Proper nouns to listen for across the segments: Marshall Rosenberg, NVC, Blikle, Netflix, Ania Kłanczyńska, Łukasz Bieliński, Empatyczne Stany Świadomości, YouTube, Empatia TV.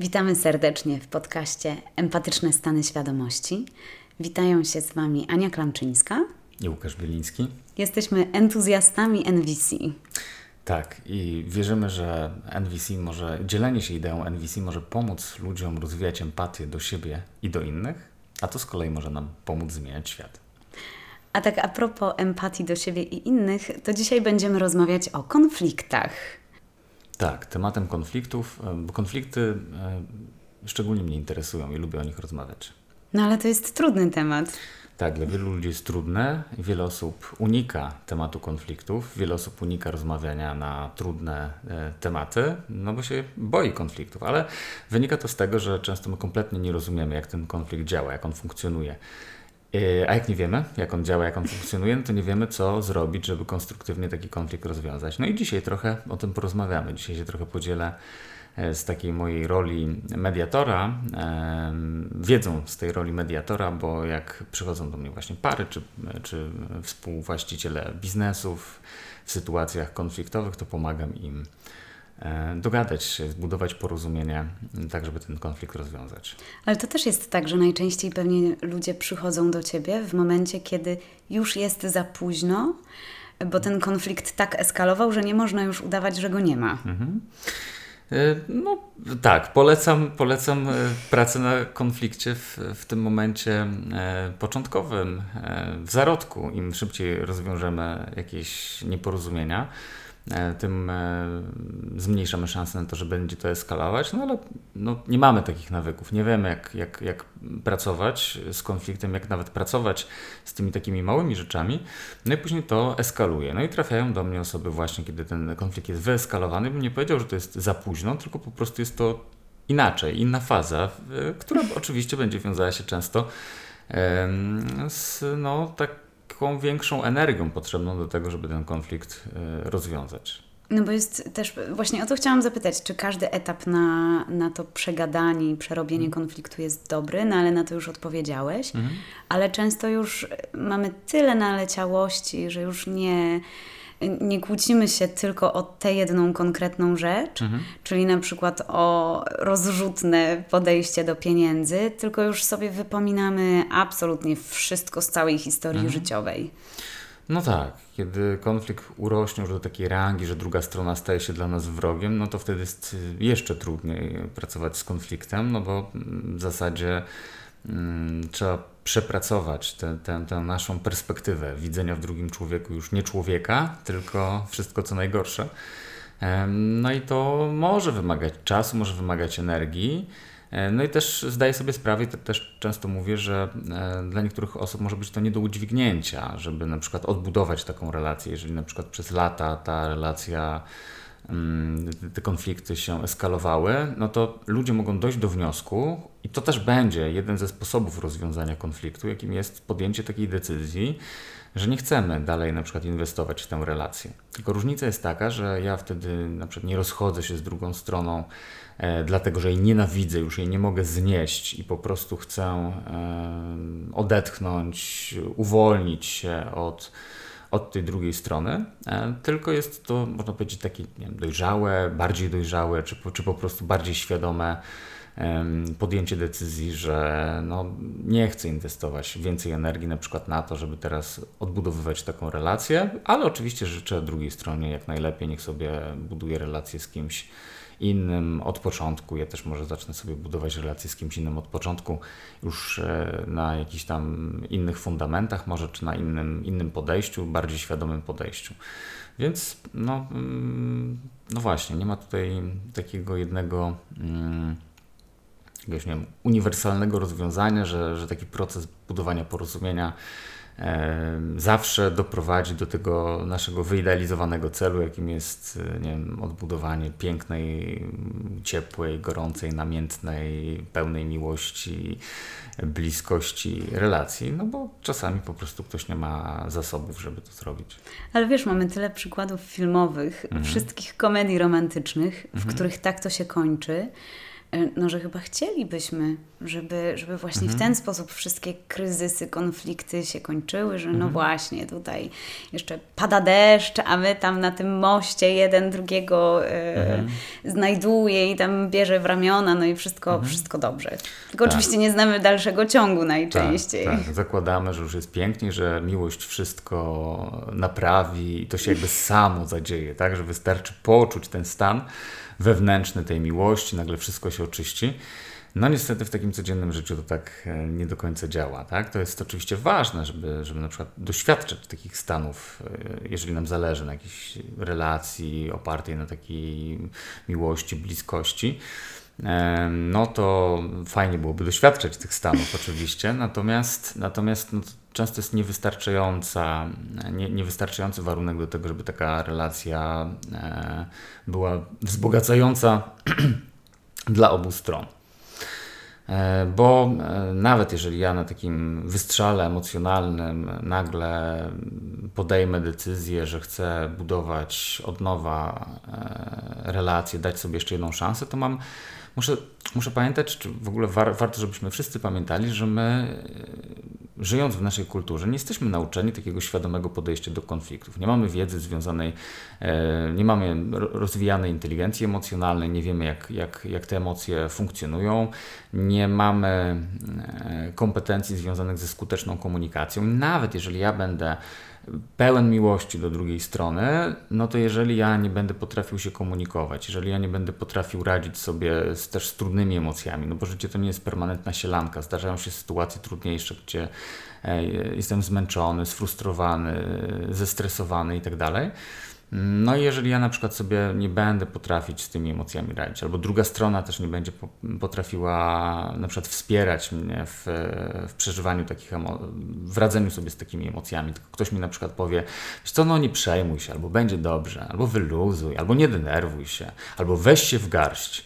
Witamy serdecznie w podcaście Empatyczne Stany Świadomości. Witają się z Wami Ania Kłanczyńska i Łukasz Bieliński. Jesteśmy entuzjastami NVC. Tak, i wierzymy, że dzielenie się ideą NVC może pomóc ludziom rozwijać empatię do siebie i do innych, a to z kolei może nam pomóc zmieniać świat. A tak a propos empatii do siebie i innych, to dzisiaj będziemy rozmawiać o konfliktach. Tak, tematem konfliktów, bo konflikty szczególnie mnie interesują i lubię o nich rozmawiać. No ale to jest trudny temat. Tak, dla wielu ludzi jest trudne. Wiele osób unika tematu konfliktów, wiele osób unika rozmawiania na trudne tematy, no bo się boi konfliktów, ale wynika to z tego, że często my kompletnie nie rozumiemy, jak ten konflikt działa, jak on funkcjonuje. A jak nie wiemy, jak on działa, jak on funkcjonuje, no to nie wiemy, co zrobić, żeby konstruktywnie taki konflikt rozwiązać. No i dzisiaj trochę o tym porozmawiamy. Dzisiaj się trochę podzielę z takiej mojej roli mediatora, wiedzą z tej roli mediatora, bo jak przychodzą do mnie właśnie pary czy współwłaściciele biznesów w sytuacjach konfliktowych, to pomagam im dogadać się, zbudować porozumienie, tak żeby ten konflikt rozwiązać. Ale to też jest tak, że najczęściej pewnie ludzie przychodzą do Ciebie w momencie, kiedy już jest za późno, bo ten konflikt tak eskalował, że nie można już udawać, że go nie ma. Mhm. No tak, polecam pracę na konflikcie w tym momencie początkowym, w zarodku. Im szybciej rozwiążemy jakieś nieporozumienia, tym zmniejszamy szansę na to, że będzie to eskalować, no ale no, nie mamy takich nawyków, nie wiemy jak pracować z konfliktem, jak nawet pracować z tymi takimi małymi rzeczami, no i później to eskaluje. No i trafiają do mnie osoby właśnie, kiedy ten konflikt jest wyeskalowany, bym nie powiedział, że to jest za późno, tylko po prostu jest to inaczej, inna faza, która oczywiście będzie wiązała się często z taką większą energią potrzebną do tego, żeby ten konflikt rozwiązać. No bo jest też, właśnie o to chciałam zapytać, czy każdy etap na to przegadanie i przerobienie konfliktu jest dobry, no ale na to już odpowiedziałeś, ale często już mamy tyle naleciałości, że już nie kłócimy się tylko o tę jedną konkretną rzecz, czyli na przykład o rozrzutne podejście do pieniędzy, tylko już sobie wypominamy absolutnie wszystko z całej historii życiowej. No tak, kiedy konflikt urośnie już do takiej rangi, że druga strona staje się dla nas wrogiem, no to wtedy jest jeszcze trudniej pracować z konfliktem, no bo w zasadzie trzeba przepracować tę naszą perspektywę widzenia w drugim człowieku już nie człowieka, tylko wszystko co najgorsze. No i to może wymagać czasu, może wymagać energii. No i też zdaję sobie sprawę, i to też często mówię, że dla niektórych osób może być to nie do udźwignięcia, żeby na przykład odbudować taką relację, jeżeli na przykład przez lata ta relacja, te konflikty się eskalowały, no to ludzie mogą dojść do wniosku i to też będzie jeden ze sposobów rozwiązania konfliktu, jakim jest podjęcie takiej decyzji, że nie chcemy dalej na przykład inwestować w tę relację. Tylko różnica jest taka, że ja wtedy na przykład nie rozchodzę się z drugą stroną, dlatego że jej nienawidzę, już jej nie mogę znieść i po prostu chcę odetchnąć, uwolnić się od tej drugiej strony, tylko jest to, można powiedzieć, takie dojrzałe, bardziej dojrzałe, czy po prostu bardziej świadome podjęcie decyzji, że nie chcę inwestować więcej energii na przykład na to, żeby teraz odbudowywać taką relację, ale oczywiście życzę drugiej stronie jak najlepiej, niech sobie buduje relacje z kimś innym od początku. Ja też może zacznę sobie budować relacje z kimś innym od początku, już na jakichś tam innych fundamentach może, czy na innym podejściu, bardziej świadomym podejściu. Więc właśnie, nie ma tutaj takiego jednego jakiegoś, uniwersalnego rozwiązania, że taki proces budowania porozumienia zawsze doprowadzi do tego naszego wyidealizowanego celu, jakim jest odbudowanie pięknej, ciepłej, gorącej, namiętnej, pełnej miłości, bliskości relacji, no bo czasami po prostu ktoś nie ma zasobów, żeby to zrobić. Ale wiesz, mamy tyle przykładów filmowych, wszystkich komedii romantycznych, w których tak to się kończy, no, że chyba chcielibyśmy, żeby właśnie w ten sposób wszystkie kryzysy, konflikty się kończyły, że no właśnie tutaj jeszcze pada deszcz, a my tam na tym moście jeden drugiego znajduje i tam bierze w ramiona, no i wszystko dobrze. Tylko oczywiście nie znamy dalszego ciągu najczęściej. Tak. Zakładamy, że już jest pięknie, że miłość wszystko naprawi i to się jakby samo zadzieje, tak? Że wystarczy poczuć ten stan wewnętrzny tej miłości, nagle wszystko się oczyści. No niestety w takim codziennym życiu to tak nie do końca działa, tak? To jest oczywiście ważne, żeby na przykład doświadczać takich stanów, jeżeli nam zależy na jakiejś relacji opartej na takiej miłości, bliskości. No to fajnie byłoby doświadczać tych stanów oczywiście, natomiast no, często jest niewystarczający warunek do tego, żeby taka relacja była wzbogacająca dla obu stron. Bo nawet jeżeli ja na takim wystrzale emocjonalnym nagle podejmę decyzję, że chcę budować od nowa relacje, dać sobie jeszcze jedną szansę, to muszę pamiętać, czy w ogóle warto, żebyśmy wszyscy pamiętali, że my, żyjąc w naszej kulturze, nie jesteśmy nauczeni takiego świadomego podejścia do konfliktów. Nie mamy wiedzy związanej, nie mamy rozwijanej inteligencji emocjonalnej, nie wiemy jak te emocje funkcjonują, nie mamy kompetencji związanych ze skuteczną komunikacją. Nawet jeżeli ja będę pełen miłości do drugiej strony, no to jeżeli ja nie będę potrafił się komunikować, jeżeli ja nie będę potrafił radzić sobie też z trudnymi emocjami, no bo życie to nie jest permanentna sielanka, zdarzają się sytuacje trudniejsze, gdzie jestem zmęczony, sfrustrowany, zestresowany i tak dalej. No i jeżeli ja na przykład sobie nie będę potrafić z tymi emocjami radzić, albo druga strona też nie będzie potrafiła na przykład wspierać mnie w przeżywaniu takich w radzeniu sobie z takimi emocjami, tylko ktoś mi na przykład powie, wiesz co, no nie przejmuj się, albo będzie dobrze, albo wyluzuj, albo nie denerwuj się, albo weź się w garść.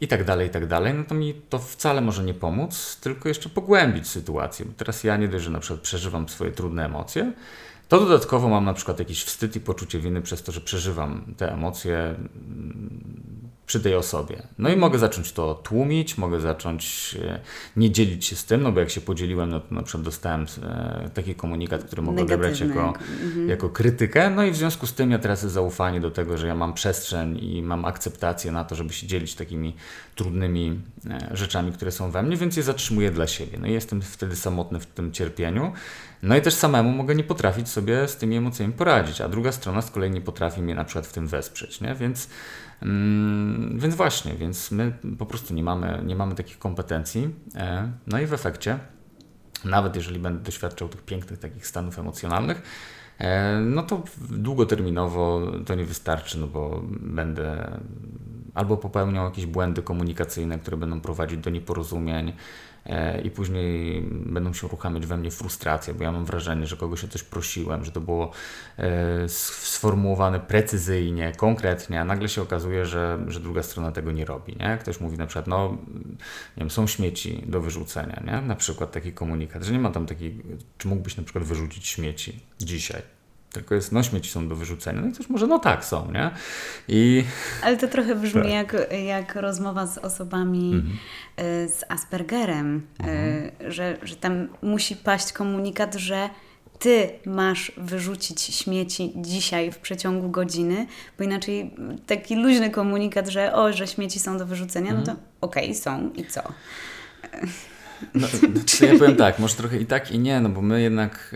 I tak dalej, no to mi to wcale może nie pomóc, tylko jeszcze pogłębić sytuację. Bo teraz ja nie dość, że na przykład przeżywam swoje trudne emocje, to dodatkowo mam na przykład jakiś wstyd i poczucie winy przez to, że przeżywam te emocje przy tej osobie. No i mogę zacząć to tłumić, mogę zacząć nie dzielić się z tym, no bo jak się podzieliłem, no to na przykład dostałem taki komunikat, który mogę odebrać jako krytykę. No i w związku z tym ja teraz jest zaufanie do tego, że ja mam przestrzeń i mam akceptację na to, żeby się dzielić takimi trudnymi rzeczami, które są we mnie, więc je zatrzymuję dla siebie. No i jestem wtedy samotny w tym cierpieniu. No i też samemu mogę nie potrafić sobie z tymi emocjami poradzić, a druga strona z kolei nie potrafi mnie na przykład w tym wesprzeć, nie? Więc my po prostu nie mamy takich kompetencji, no i w efekcie, nawet jeżeli będę doświadczał tych pięknych takich stanów emocjonalnych, no to długoterminowo to nie wystarczy, no bo będę albo popełniał jakieś błędy komunikacyjne, które będą prowadzić do nieporozumień, i później będą się uruchamiać we mnie frustracje, bo ja mam wrażenie, że kogoś o coś prosiłem, że to było sformułowane precyzyjnie, konkretnie, a nagle się okazuje, że druga strona tego nie robi. Nie? Ktoś mówi na przykład, no nie wiem, są śmieci do wyrzucenia, nie? Na przykład taki komunikat, że nie ma tam takiej, czy mógłbyś na przykład wyrzucić śmieci dzisiaj? Tylko jest, no śmieci są do wyrzucenia. No i ktoś może, no tak są, nie? Ale to trochę brzmi jak rozmowa z osobami z Aspergerem, że tam musi paść komunikat, że ty masz wyrzucić śmieci dzisiaj w przeciągu godziny, bo inaczej taki luźny komunikat, że śmieci są do wyrzucenia, no to okej, są i co? No, czyli ja powiem tak, może trochę i tak i nie, no bo my jednak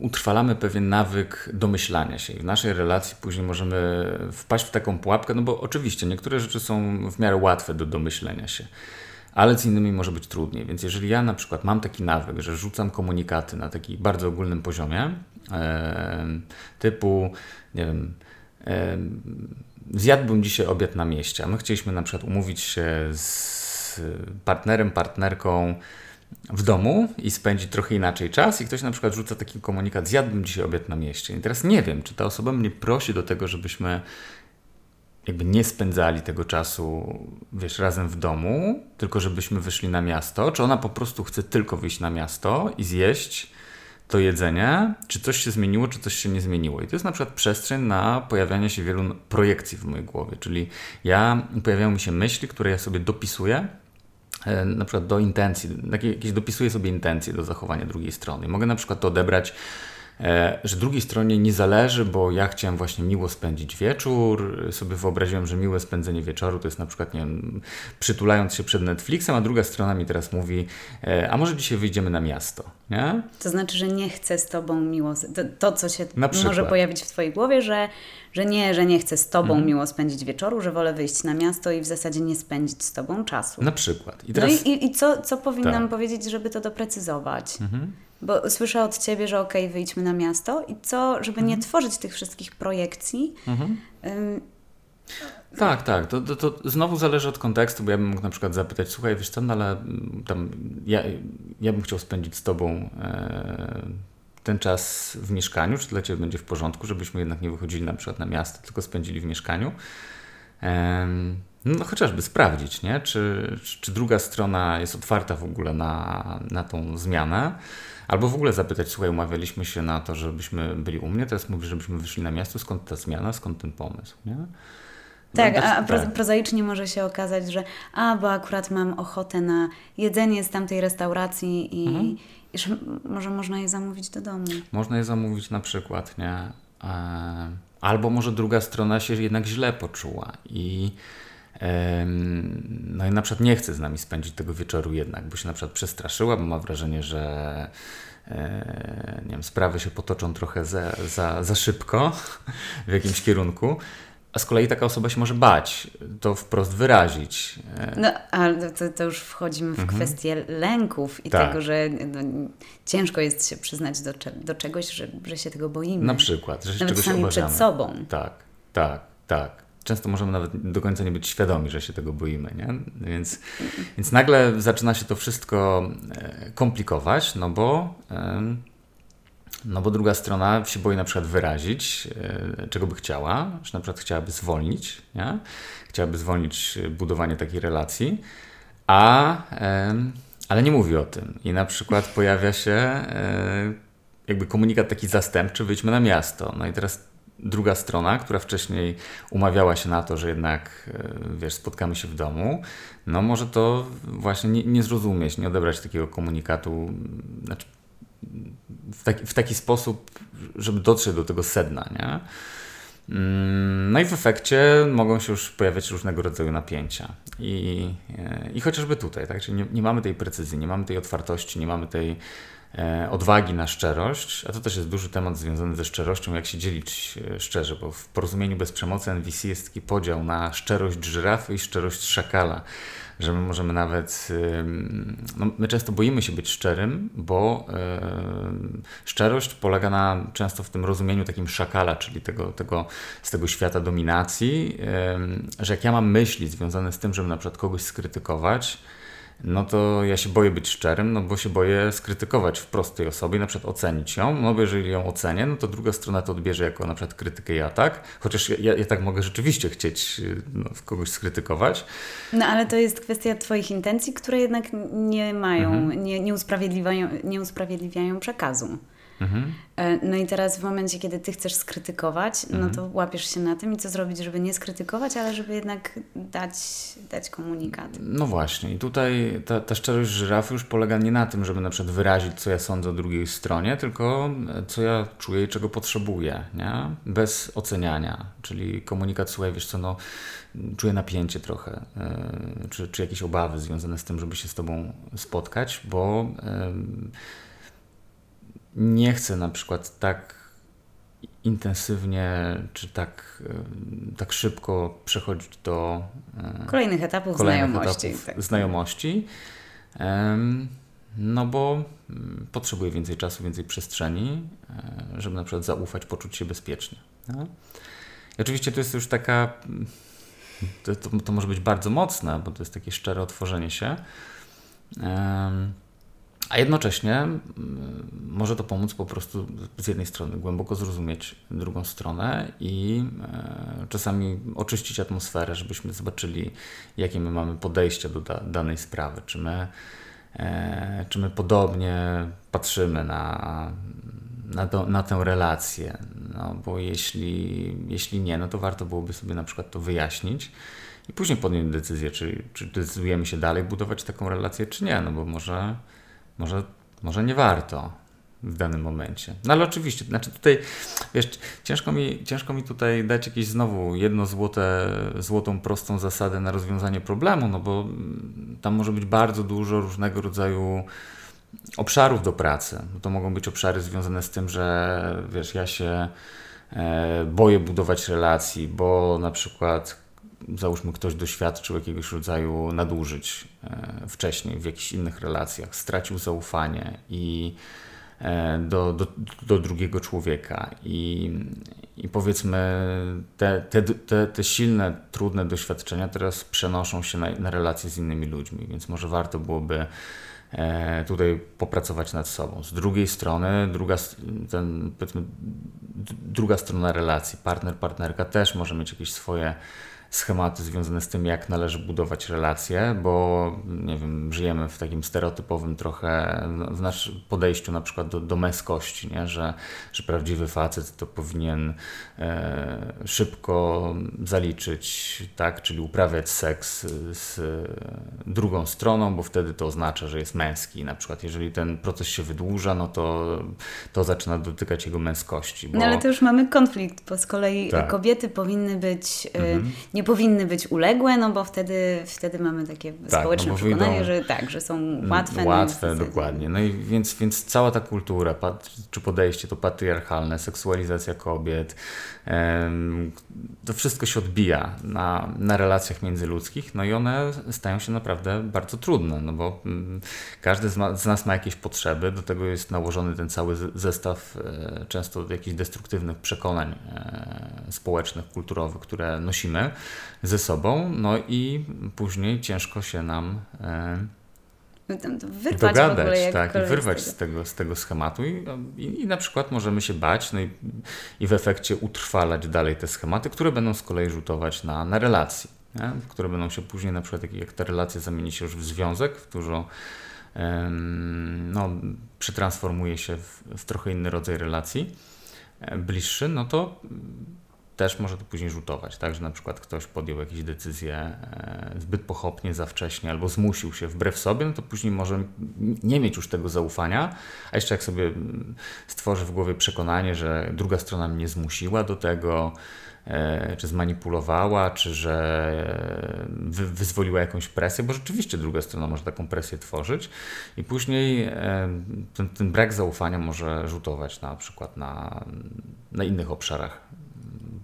utrwalamy pewien nawyk domyślania się i w naszej relacji później możemy wpaść w taką pułapkę, no bo oczywiście niektóre rzeczy są w miarę łatwe do domyślenia się, ale z innymi może być trudniej, więc jeżeli ja na przykład mam taki nawyk, że rzucam komunikaty na taki bardzo ogólnym poziomie, typu, nie wiem, zjadłbym dzisiaj obiad na mieście, a my chcieliśmy na przykład umówić się z partnerem, partnerką w domu i spędzić trochę inaczej czas i ktoś na przykład rzuca taki komunikat, zjadłbym dzisiaj obiad na mieście. I teraz nie wiem, czy ta osoba mnie prosi do tego, żebyśmy jakby nie spędzali tego czasu, wiesz, razem w domu, tylko żebyśmy wyszli na miasto, czy ona po prostu chce tylko wyjść na miasto i zjeść to jedzenie, czy coś się zmieniło, czy coś się nie zmieniło. I to jest na przykład przestrzeń na pojawianie się wielu projekcji w mojej głowie, czyli pojawiają mi się myśli, które ja sobie dopisuję, na przykład do intencji, jakieś dopisuję sobie intencje do zachowania drugiej strony. Mogę na przykład to odebrać, że drugiej stronie nie zależy, bo ja chciałem właśnie miło spędzić wieczór, sobie wyobraziłem, że miłe spędzenie wieczoru to jest na przykład, nie wiem, przytulając się przed Netflixem, a druga strona mi teraz mówi, a może dzisiaj wyjdziemy na miasto, nie? To znaczy, że nie chcę z tobą miło, to co się może pojawić w twojej głowie, że nie chcę z tobą miło spędzić wieczoru, że wolę wyjść na miasto i w zasadzie nie spędzić z tobą czasu. Na przykład. I teraz... No i co powinnam powiedzieć, żeby to doprecyzować? Mhm. Bo słyszę od ciebie, że okej, wyjdźmy na miasto i co, żeby nie tworzyć tych wszystkich projekcji. Mhm. Tak. To znowu zależy od kontekstu, bo ja bym mógł na przykład zapytać, słuchaj, wiesz co, no ale tam ja bym chciał spędzić z tobą ten czas w mieszkaniu, czy dla ciebie będzie w porządku, żebyśmy jednak nie wychodzili na przykład na miasto, tylko spędzili w mieszkaniu. No chociażby sprawdzić, nie? Czy druga strona jest otwarta w ogóle na tą zmianę. Albo w ogóle zapytać, słuchaj, umawialiśmy się na to, żebyśmy byli u mnie, teraz mówisz, żebyśmy wyszli na miasto, skąd ta zmiana, skąd ten pomysł, nie? Tak, prozaicznie może się okazać, że bo akurat mam ochotę na jedzenie z tamtej restauracji i że może można je zamówić do domu. Można je zamówić na przykład, nie? Albo może druga strona się jednak źle poczuła i no i na przykład nie chce z nami spędzić tego wieczoru jednak, bo się na przykład przestraszyła, bo ma wrażenie, że nie wiem, sprawy się potoczą trochę za szybko w jakimś kierunku. A z kolei taka osoba się może bać, to wprost wyrazić. No, ale to już wchodzimy w kwestię lęków i tego, że ciężko jest się przyznać do czegoś, że się tego boimy. Na przykład, że się nawet czegoś sami obawiamy. Przed sobą. Tak. Często możemy nawet do końca nie być świadomi, że się tego boimy, nie? Więc nagle zaczyna się to wszystko komplikować, no bo druga strona się boi na przykład wyrazić, czego by chciała, że na przykład chciałaby zwolnić, nie? Chciałaby zwolnić budowanie takiej relacji, ale nie mówi o tym. I na przykład pojawia się jakby komunikat taki zastępczy, wyjdźmy na miasto. No i teraz druga strona, która wcześniej umawiała się na to, że jednak, wiesz, spotkamy się w domu, no może to właśnie nie zrozumieć, nie odebrać takiego komunikatu, znaczy w taki sposób, żeby dotrzeć do tego sedna, nie? No i w efekcie mogą się już pojawiać różnego rodzaju napięcia. I chociażby tutaj, tak? Czyli nie mamy tej precyzji, nie mamy tej otwartości, nie mamy tej odwagi na szczerość, a to też jest duży temat związany ze szczerością, jak się dzielić szczerze, bo w Porozumieniu bez Przemocy NVC jest taki podział na szczerość żyrafy i szczerość szakala, że my możemy nawet, my często boimy się być szczerym, bo szczerość polega na często w tym rozumieniu takim szakala, czyli z tego świata dominacji, że jak ja mam myśli związane z tym, żeby na przykład kogoś skrytykować, no to ja się boję być szczerym, no bo się boję skrytykować wprost tej osobie, na przykład ocenić ją, no bo jeżeli ją ocenię, no to druga strona to odbierze jako na przykład krytykę i atak, chociaż ja tak mogę rzeczywiście chcieć kogoś skrytykować. No ale to jest kwestia twoich intencji, które jednak nie mają, nie usprawiedliwiają przekazu. Mhm. No i teraz w momencie, kiedy ty chcesz skrytykować, no to łapiesz się na tym i co zrobić, żeby nie skrytykować, ale żeby jednak dać komunikat. No właśnie i tutaj ta szczerość żyrafy już polega nie na tym, żeby na przykład wyrazić, co ja sądzę o drugiej stronie, tylko co ja czuję i czego potrzebuję, nie? Bez oceniania, czyli komunikat, słuchaj, wiesz co, no czuję napięcie trochę, czy jakieś obawy związane z tym, żeby się z tobą spotkać, bo nie chcę na przykład tak intensywnie, czy tak szybko przechodzić do kolejnych etapów znajomości. No bo potrzebuję więcej czasu, więcej przestrzeni, żeby na przykład zaufać, poczuć się bezpiecznie. No? I oczywiście to jest już taka, to może być bardzo mocne, bo to jest takie szczere otworzenie się. A jednocześnie może to pomóc po prostu z jednej strony głęboko zrozumieć drugą stronę i czasami oczyścić atmosferę, żebyśmy zobaczyli, jakie my mamy podejście do danej sprawy. Czy my czy my podobnie patrzymy na tę relację. No bo jeśli nie, no to warto byłoby sobie na przykład to wyjaśnić i później podjąć decyzję, czy decydujemy się dalej budować taką relację, czy nie, no bo może nie warto w danym momencie. No ale oczywiście, znaczy tutaj, wiesz, ciężko mi tutaj dać jakieś znowu złotą, prostą zasadę na rozwiązanie problemu, no bo tam może być bardzo dużo różnego rodzaju obszarów do pracy. To mogą być obszary związane z tym, że wiesz, ja się boję budować relacji, bo na przykład załóżmy ktoś doświadczył jakiegoś rodzaju nadużyć wcześniej w jakichś innych relacjach, stracił zaufanie i do drugiego człowieka i powiedzmy te silne, trudne doświadczenia teraz przenoszą się na relacje z innymi ludźmi, więc może warto byłoby tutaj popracować nad sobą. Z drugiej strony, druga strona relacji, partner, partnerka też może mieć jakieś swoje schematy związane z tym, jak należy budować relacje, bo nie wiem, żyjemy w takim stereotypowym trochę w naszym podejściu na przykład do męskości, nie? Że prawdziwy facet to powinien szybko zaliczyć, tak? Czyli uprawiać seks z drugą stroną, bo wtedy to oznacza, że jest męski. Na przykład jeżeli ten proces się wydłuża, no to zaczyna dotykać jego męskości. Bo... No ale to już mamy konflikt, bo z kolei tak. Kobiety powinny być... Nie powinny być uległe, no bo wtedy mamy takie społeczne przekonanie, że tak, że są łatwe. Łatwe, dokładnie. No i więc cała ta kultura, czy podejście to patriarchalne, seksualizacja kobiet, to wszystko się odbija na relacjach międzyludzkich, no i one stają się naprawdę bardzo trudne, no bo każdy z nas ma jakieś potrzeby, do tego jest nałożony ten cały zestaw często jakichś destruktywnych przekonań społecznych, kulturowych, które nosimy ze sobą, no i później ciężko się nam wyrwać z tego schematu i na przykład możemy się bać, no i w efekcie utrwalać dalej te schematy, które będą z kolei rzutować na relacji, nie? Które będą się później na przykład, jak ta relacja zamieni się już w związek, w dużo przetransformuje się w trochę inny rodzaj relacji, bliższy, no to też może to później rzutować, tak, że na przykład ktoś podjął jakieś decyzje zbyt pochopnie, za wcześnie, albo zmusił się wbrew sobie, no to później może nie mieć już tego zaufania, a jeszcze jak sobie stworzy w głowie przekonanie, że druga strona mnie zmusiła do tego, czy zmanipulowała, czy że wyzwoliła jakąś presję, bo rzeczywiście druga strona może taką presję tworzyć i później ten brak zaufania może rzutować na przykład na innych obszarach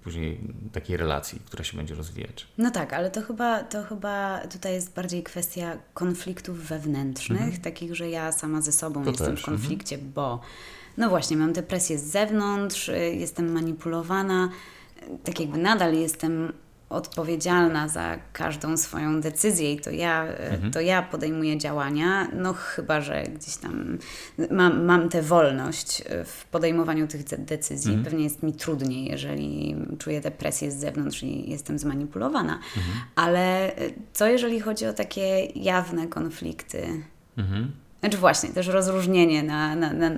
później takiej relacji, która się będzie rozwijać. No tak, ale to chyba tutaj jest bardziej kwestia konfliktów wewnętrznych, takich, że ja sama ze sobą to jestem też w konflikcie, bo no właśnie, mam tę presję z zewnątrz, jestem manipulowana, tak jakby nadal jestem odpowiedzialna za każdą swoją decyzję i to ja podejmuję działania, no chyba, że gdzieś tam mam tę wolność w podejmowaniu tych decyzji. Pewnie jest mi trudniej, jeżeli czuję tę presję z zewnątrz i jestem zmanipulowana. Ale co jeżeli chodzi o takie jawne konflikty? Znaczy właśnie, też rozróżnienie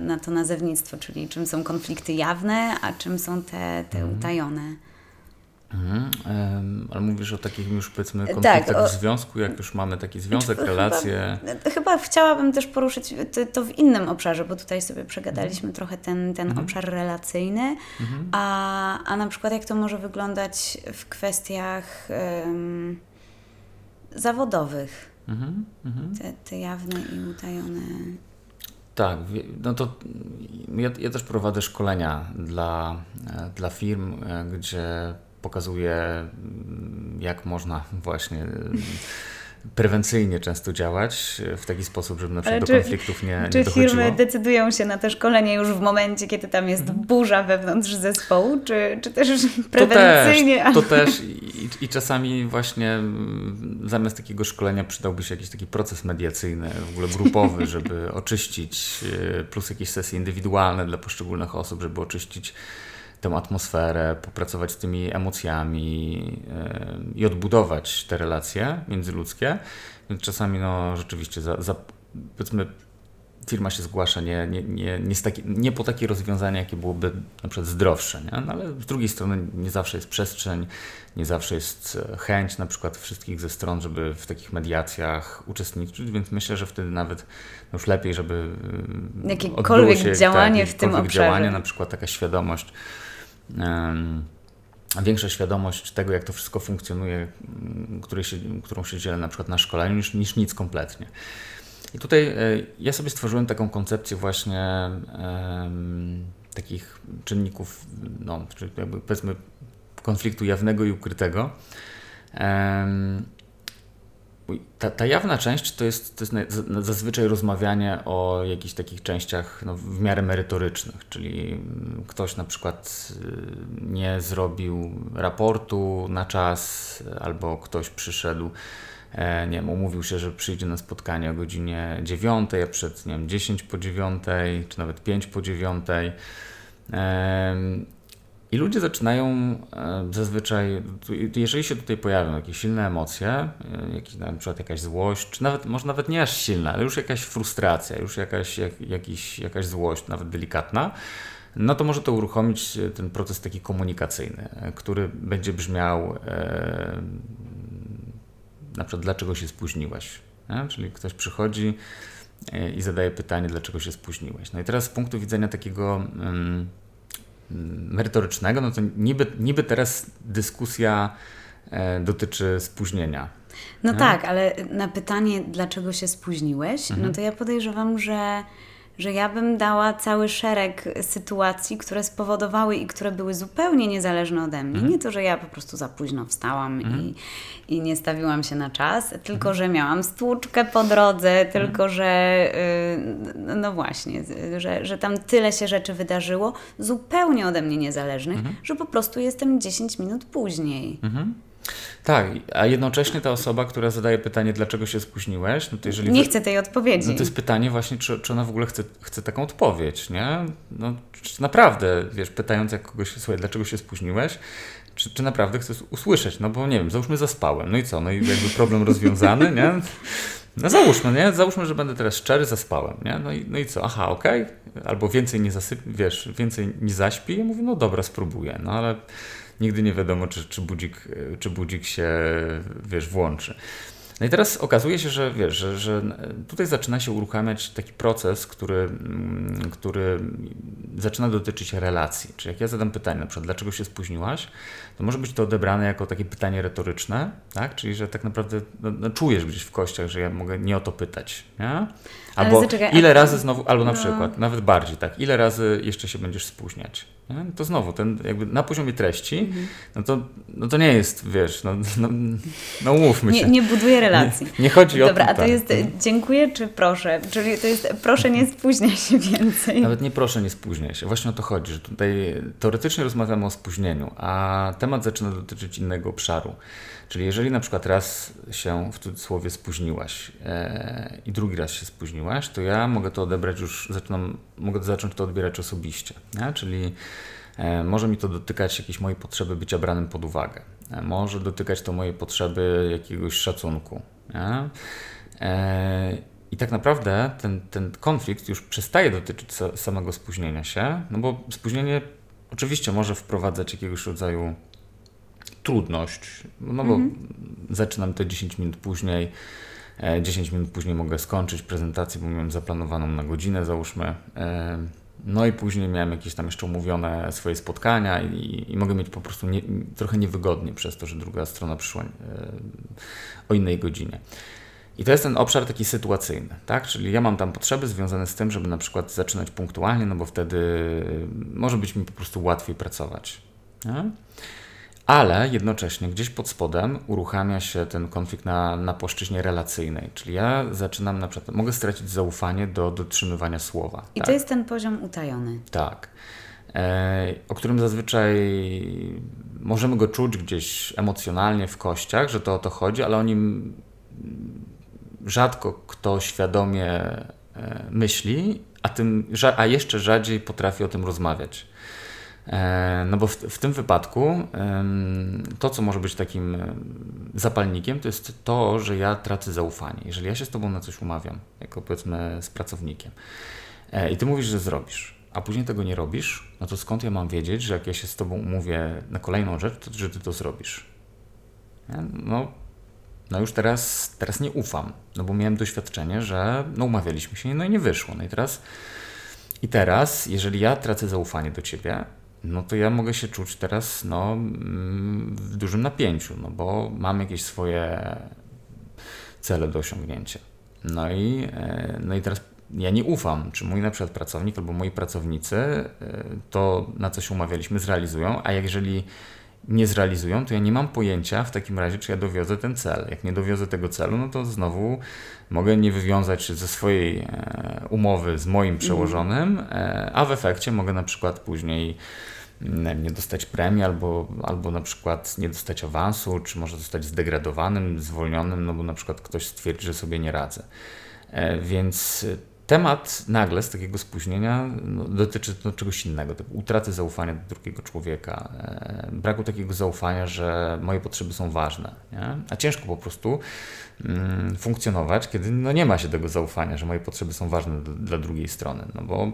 na to nazewnictwo, czyli czym są konflikty jawne, a czym są te utajone. Ale mówisz o takich już powiedzmy konfliktach w związku, jak już mamy taki związek, relacje. Chyba chciałabym też poruszyć to w innym obszarze, bo tutaj sobie przegadaliśmy trochę ten obszar relacyjny, a na przykład jak to może wyglądać w kwestiach zawodowych, te jawne i utajone. Tak, no to ja też prowadzę szkolenia dla firm, gdzie pokazuję, jak można właśnie prewencyjnie często działać w taki sposób, żeby na przykład do konfliktów nie dochodziło. Czy firmy decydują się na te szkolenie już w momencie, kiedy tam jest burza wewnątrz zespołu, czy też prewencyjnie? To też i czasami właśnie zamiast takiego szkolenia przydałby się jakiś taki proces mediacyjny, w ogóle grupowy, żeby oczyścić, plus jakieś sesje indywidualne dla poszczególnych osób, żeby oczyścić tę atmosferę, popracować z tymi emocjami i odbudować te relacje międzyludzkie. Czasami rzeczywiście powiedzmy, firma się zgłasza nie po takie rozwiązanie, jakie byłoby na przykład zdrowsze, nie? No, ale z drugiej strony nie zawsze jest przestrzeń, nie zawsze jest chęć na przykład wszystkich ze stron, żeby w takich mediacjach uczestniczyć, więc myślę, że wtedy nawet już lepiej, żeby jakiekolwiek działanie w tym obszarze. Działanie, na przykład taka świadomość, większa świadomość tego, jak to wszystko funkcjonuje, którą się dzielę na przykład na szkoleniu, niż nic kompletnie. I tutaj ja sobie stworzyłem taką koncepcję właśnie takich czynników, no, czyli jakby powiedzmy konfliktu jawnego i ukrytego. Ta jawna część to jest zazwyczaj rozmawianie o jakichś takich częściach no, w miarę merytorycznych, czyli ktoś na przykład nie zrobił raportu na czas, albo ktoś przyszedł, nie wiem, umówił się, że przyjdzie na spotkanie o godzinie 9, a przed, nie wiem, 10 po 9, czy nawet 5 po 9. I ludzie zaczynają zazwyczaj, jeżeli się tutaj pojawią jakieś silne emocje, na przykład jakaś złość, czy nawet, może nawet nie aż silna, ale już jakaś frustracja, już jakaś złość, nawet delikatna, no to może to uruchomić ten proces taki komunikacyjny, który będzie brzmiał na przykład dlaczego się spóźniłeś, nie? Czyli ktoś przychodzi i zadaje pytanie, dlaczego się spóźniłeś. No i teraz z punktu widzenia takiego merytorycznego, no to niby teraz dyskusja dotyczy spóźnienia. No nie? Tak, ale na pytanie, dlaczego się spóźniłeś, no to ja podejrzewam, że ja bym dała cały szereg sytuacji, które spowodowały i które były zupełnie niezależne ode mnie. Nie to, że ja po prostu za późno wstałam i nie stawiłam się na czas, tylko, że miałam stłuczkę po drodze, tylko, że no właśnie, że tam tyle się rzeczy wydarzyło, zupełnie ode mnie niezależnych, że po prostu jestem 10 minut później. Tak, a jednocześnie ta osoba, która zadaje pytanie, dlaczego się spóźniłeś, no to jeżeli nie chce tej odpowiedzi. No to jest pytanie właśnie, czy ona w ogóle chce taką odpowiedź, nie? No, czy naprawdę, wiesz, pytając jak kogoś, słuchaj, dlaczego się spóźniłeś, czy naprawdę chcesz usłyszeć? No bo nie wiem, załóżmy zaspałem, no i co? No i jakby problem rozwiązany, nie? No załóżmy, nie? Załóżmy, że będę teraz szczery, zaspałem, nie? No i co? Aha, okej. Albo więcej nie zasypię, wiesz, więcej nie zaśpi. Ja mówię, no dobra, spróbuję, no ale... Nigdy nie wiadomo, czy budzik się, wiesz, włączy. No i teraz okazuje się, że wiesz, że tutaj zaczyna się uruchamiać taki proces, który zaczyna dotyczyć relacji. Czyli jak ja zadam pytanie, na przykład, dlaczego się spóźniłaś, to może być to odebrane jako takie pytanie retoryczne, tak? Czyli że tak naprawdę no, czujesz gdzieś w kościach, że ja mogę nie o to pytać, nie? Albo ile razy znowu, albo na przykład, nawet bardziej, tak, ile razy jeszcze się będziesz spóźniać. Nie? To znowu, ten jakby na poziomie treści, no to nie jest, wiesz, no umówmy się. Nie buduje relacji. Nie chodzi o to. Dobra, a to jest dziękuję czy proszę? Czyli to jest proszę nie spóźniaj się więcej. Nawet nie proszę nie spóźniaj się. Właśnie o to chodzi, że tutaj teoretycznie rozmawiamy o spóźnieniu, a temat zaczyna dotyczyć innego obszaru. Czyli jeżeli na przykład raz się w cudzysłowie spóźniłaś i drugi raz się spóźniłaś, to ja mogę to odebrać mogę zacząć to odbierać osobiście, nie? Czyli może mi to dotykać jakiejś mojej potrzeby bycia branym pod uwagę, może dotykać to mojej potrzeby jakiegoś szacunku, nie? I tak naprawdę ten konflikt już przestaje dotyczyć samego spóźnienia się, no bo spóźnienie oczywiście może wprowadzać jakiegoś rodzaju trudność, no bo zaczynam te 10 minut później mogę skończyć prezentację, bo miałem zaplanowaną na godzinę, załóżmy, no i później miałem jakieś tam jeszcze umówione swoje spotkania i mogę mieć po prostu trochę niewygodnie przez to, że druga strona przyszła o innej godzinie. I to jest ten obszar taki sytuacyjny, tak? Czyli ja mam tam potrzeby związane z tym, żeby na przykład zaczynać punktualnie, no bo wtedy może być mi po prostu łatwiej pracować, nie? Ale jednocześnie gdzieś pod spodem uruchamia się ten konflikt na płaszczyźnie relacyjnej. Czyli ja zaczynam na przykład, mogę stracić zaufanie do dotrzymywania słowa. I tak? To jest ten poziom utajony. Tak. O którym zazwyczaj możemy go czuć gdzieś emocjonalnie w kościach, że to o to chodzi, ale o nim rzadko kto świadomie myśli, a jeszcze rzadziej potrafi o tym rozmawiać. No bo w tym wypadku to, co może być takim zapalnikiem to jest to, że ja tracę zaufanie. Jeżeli ja się z tobą na coś umawiam, jako powiedzmy z pracownikiem, i ty mówisz, że zrobisz, a później tego nie robisz, no to skąd ja mam wiedzieć, że jak ja się z tobą umówię na kolejną rzecz, to że ty to zrobisz? No już teraz nie ufam, no bo miałem doświadczenie, że umawialiśmy się i nie wyszło. No i teraz, jeżeli ja tracę zaufanie do ciebie, no to ja mogę się czuć teraz w dużym napięciu, no bo mam jakieś swoje cele do osiągnięcia. No i teraz ja nie ufam, czy mój na przykład pracownik albo moi pracownicy to, na co się umawialiśmy, zrealizują, a jeżeli nie zrealizują, to ja nie mam pojęcia w takim razie, czy ja dowiodę ten cel. Jak nie dowiodę tego celu, no to znowu mogę nie wywiązać się ze swojej umowy z moim przełożonym, a w efekcie mogę na przykład później nie dostać premii albo na przykład nie dostać awansu, czy może zostać zdegradowanym, zwolnionym, no bo na przykład ktoś stwierdzi, że sobie nie radzę. Więc temat nagle z takiego spóźnienia dotyczy czegoś innego, typu utraty zaufania do drugiego człowieka, braku takiego zaufania, że moje potrzeby są ważne, nie? A ciężko po prostu funkcjonować, kiedy nie ma się tego zaufania, że moje potrzeby są ważne dla drugiej strony, no bo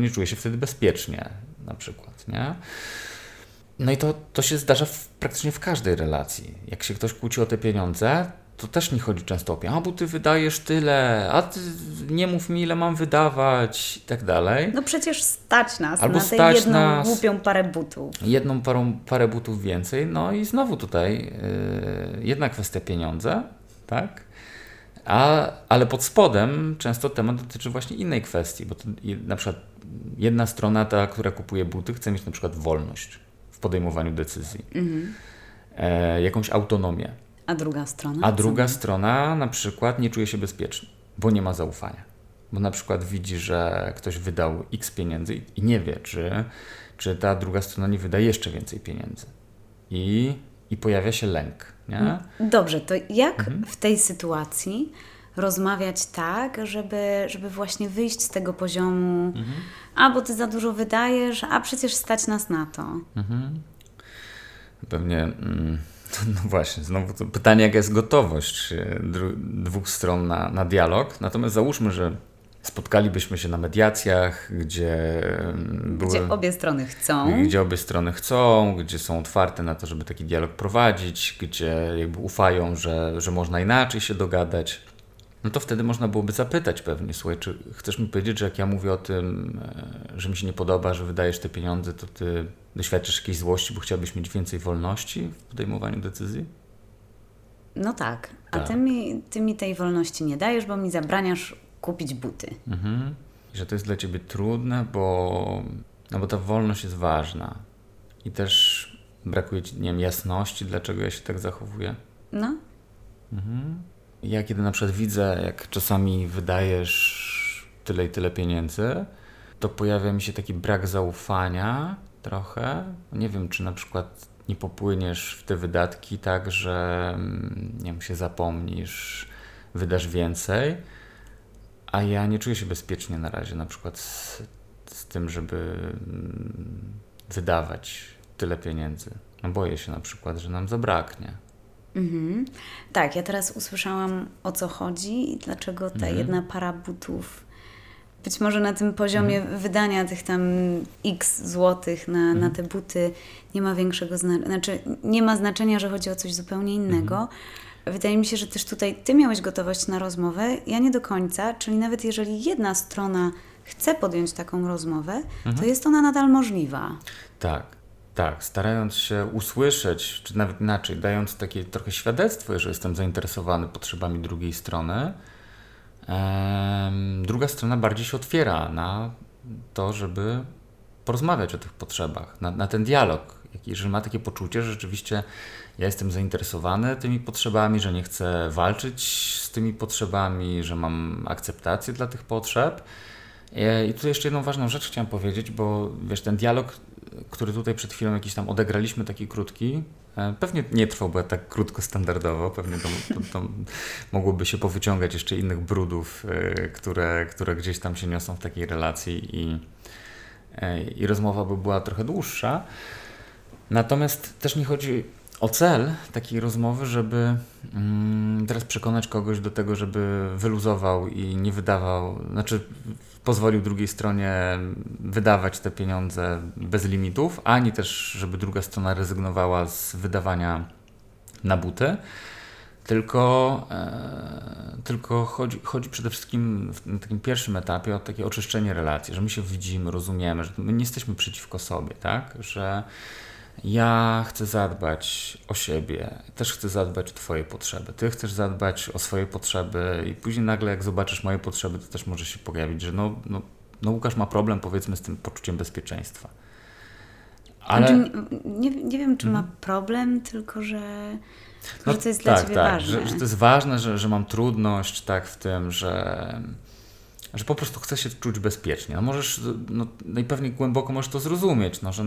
nie czuję się wtedy bezpiecznie na przykład, nie? No i to się zdarza praktycznie w każdej relacji. Jak się ktoś kłóci o te pieniądze, to też nie chodzi często o pieniądze, bo ty wydajesz tyle, a ty nie mów mi, ile mam wydawać i tak dalej. No przecież stać nas albo na tę jedną głupią parę butów. Jedną parę butów więcej, no i znowu tutaj jedna kwestia pieniądze, tak? Ale pod spodem często temat dotyczy właśnie innej kwestii, bo to na przykład jedna strona, ta, która kupuje buty, chce mieć na przykład wolność w podejmowaniu decyzji, jakąś autonomię. A druga strona? A druga strona na przykład nie czuje się bezpieczna, bo nie ma zaufania. Bo na przykład widzi, że ktoś wydał x pieniędzy i nie wie, czy ta druga strona nie wyda jeszcze więcej pieniędzy. I pojawia się lęk. Nie? Dobrze, to jak w tej sytuacji rozmawiać tak, żeby właśnie wyjść z tego poziomu, a bo ty za dużo wydajesz, a przecież stać nas na to. Pewnie... No właśnie, znowu to pytanie, jaka jest gotowość dwóch stron na dialog. Natomiast załóżmy, że spotkalibyśmy się na mediacjach, gdzie obie strony chcą. Gdzie obie strony chcą, gdzie są otwarte na to, żeby taki dialog prowadzić, gdzie jakby ufają, że można inaczej się dogadać. No to wtedy można byłoby zapytać pewnie, słuchaj, czy chcesz mi powiedzieć, że jak ja mówię o tym, że mi się nie podoba, że wydajesz te pieniądze, to ty doświadczysz jakiejś złości, bo chciałbyś mieć więcej wolności w podejmowaniu decyzji? No tak, a tak. Ty mi tej wolności nie dajesz, bo mi zabraniasz kupić buty. I że to jest dla ciebie trudne, bo ta wolność jest ważna i też brakuje ci, nie wiem, jasności, dlaczego ja się tak zachowuję. No. Ja kiedy na przykład widzę, jak czasami wydajesz tyle i tyle pieniędzy, to pojawia mi się taki brak zaufania trochę. Nie wiem, czy na przykład nie popłyniesz w te wydatki tak, że nie wiem, się zapomnisz, wydasz więcej, a ja nie czuję się bezpiecznie na razie na przykład z tym, żeby wydawać tyle pieniędzy. No boję się na przykład, że nam zabraknie. Tak, ja teraz usłyszałam, o co chodzi i dlaczego ta jedna para butów być może na tym poziomie wydania tych tam x złotych na te buty nie ma większego znaczenia, znaczy nie ma znaczenia, że chodzi o coś zupełnie innego. Wydaje mi się, że też tutaj ty miałeś gotowość na rozmowę, ja nie do końca, czyli nawet jeżeli jedna strona chce podjąć taką rozmowę, to jest ona nadal możliwa. Tak, starając się usłyszeć, czy nawet inaczej, dając takie trochę świadectwo, że jestem zainteresowany potrzebami drugiej strony, druga strona bardziej się otwiera na to, żeby porozmawiać o tych potrzebach, na ten dialog. Jeżeli ma takie poczucie, że rzeczywiście ja jestem zainteresowany tymi potrzebami, że nie chcę walczyć z tymi potrzebami, że mam akceptację dla tych potrzeb. I tu jeszcze jedną ważną rzecz chciałem powiedzieć, bo wiesz, ten dialog, który tutaj przed chwilą jakiś tam odegraliśmy, taki krótki, pewnie nie trwał, bo tak krótko standardowo, pewnie to mogłoby się powyciągać jeszcze innych brudów, które gdzieś tam się niosą w takiej relacji i rozmowa by była trochę dłuższa. Natomiast też nie chodzi o cel takiej rozmowy, żeby teraz przekonać kogoś do tego, żeby wyluzował i nie wydawał, znaczy pozwolił drugiej stronie wydawać te pieniądze bez limitów, ani też, żeby druga strona rezygnowała z wydawania na buty. Tylko chodzi przede wszystkim w takim pierwszym etapie o takie oczyszczenie relacji, że my się widzimy, rozumiemy, że my nie jesteśmy przeciwko sobie, tak? Że ja chcę zadbać o siebie, też chcę zadbać o twoje potrzeby, ty chcesz zadbać o swoje potrzeby i później nagle jak zobaczysz moje potrzeby, to też może się pojawić, że no Łukasz ma problem, powiedzmy, z tym poczuciem bezpieczeństwa. Ale... Znaczy, nie wiem, czy ma problem, tylko że... No, to jest dla ciebie ważne. Że to jest ważne, że mam trudność w tym, że po prostu chcę się czuć bezpiecznie. No możesz, najpewniej głęboko możesz to zrozumieć, że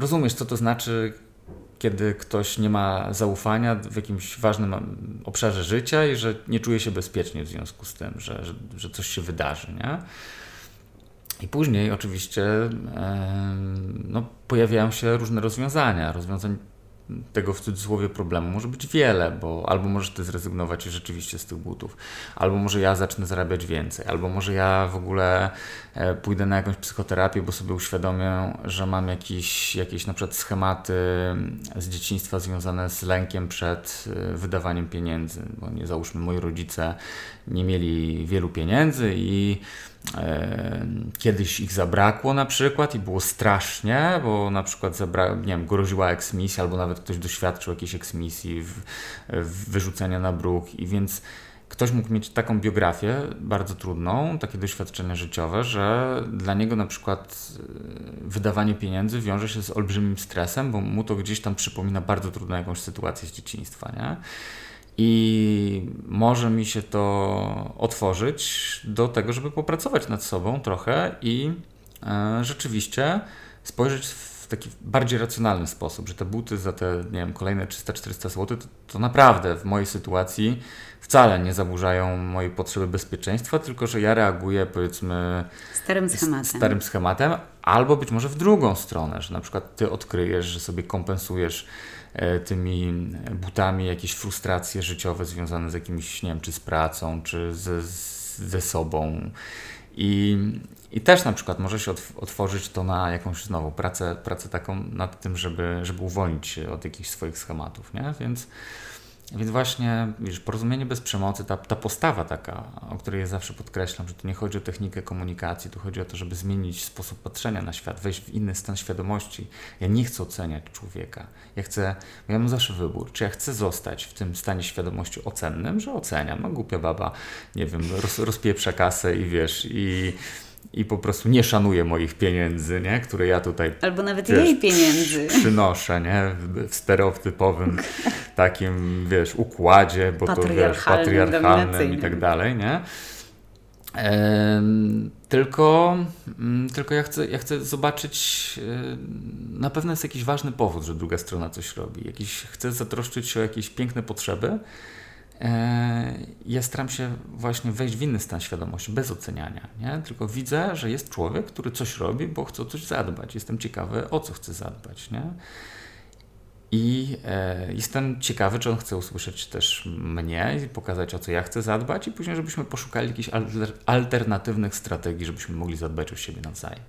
rozumiesz, co to znaczy, kiedy ktoś nie ma zaufania w jakimś ważnym obszarze życia i że nie czuje się bezpiecznie w związku z tym, że coś się wydarzy, nie? I później oczywiście pojawiają się różne rozwiązania tego w cudzysłowie problemu może być wiele, bo albo możesz ty zrezygnować rzeczywiście z tych butów, albo może ja zacznę zarabiać więcej, albo może ja w ogóle pójdę na jakąś psychoterapię, bo sobie uświadomię, że mam jakieś na przykład schematy z dzieciństwa związane z lękiem przed wydawaniem pieniędzy, bo załóżmy moi rodzice nie mieli wielu pieniędzy i kiedyś ich zabrakło na przykład i było strasznie, bo na przykład groziła eksmisja albo nawet ktoś doświadczył jakiejś eksmisji, wyrzucenia na bruk i więc ktoś mógł mieć taką biografię bardzo trudną, takie doświadczenia życiowe, że dla niego na przykład wydawanie pieniędzy wiąże się z olbrzymim stresem, bo mu to gdzieś tam przypomina bardzo trudną jakąś sytuację z dzieciństwa, nie? I może mi się to otworzyć do tego, żeby popracować nad sobą trochę i rzeczywiście spojrzeć w taki bardziej racjonalny sposób, że te buty za te, kolejne 300-400 zł to naprawdę w mojej sytuacji wcale nie zaburzają mojej potrzeby bezpieczeństwa, tylko że ja reaguję, powiedzmy, starym schematem, albo być może w drugą stronę, że na przykład ty odkryjesz, że sobie kompensujesz tymi butami jakieś frustracje życiowe związane z jakimś, czy z pracą, czy ze sobą. I też na przykład może się otworzyć to na jakąś znowu pracę taką nad tym, żeby uwolnić się od jakichś swoich schematów, nie? Więc właśnie, wiesz, porozumienie bez przemocy, ta postawa taka, o której ja zawsze podkreślam, że tu nie chodzi o technikę komunikacji, tu chodzi o to, żeby zmienić sposób patrzenia na świat, wejść w inny stan świadomości. Ja nie chcę oceniać człowieka. Ja mam zawsze wybór, czy ja chcę zostać w tym stanie świadomości ocennym, że oceniam, głupia baba, rozpieprza kasę i i po prostu nie szanuję moich pieniędzy, nie? Które ja tutaj... Albo nawet jej pieniędzy. Przynoszę, nie? W stereotypowym takim, układzie, bo to patriarchalnym i tak dalej, nie? Tylko ja chcę zobaczyć, na pewno jest jakiś ważny powód, że druga strona coś robi. Chcę zatroszczyć się o jakieś piękne potrzeby. Ja staram się właśnie wejść w inny stan świadomości, bez oceniania, nie? Tylko widzę, że jest człowiek, który coś robi, bo chce o coś zadbać. Jestem ciekawy, o co chce zadbać, nie? I jestem ciekawy, czy on chce usłyszeć też mnie i pokazać, o co ja chcę zadbać i później, żebyśmy poszukali jakichś alternatywnych strategii, żebyśmy mogli zadbać o siebie nawzajem.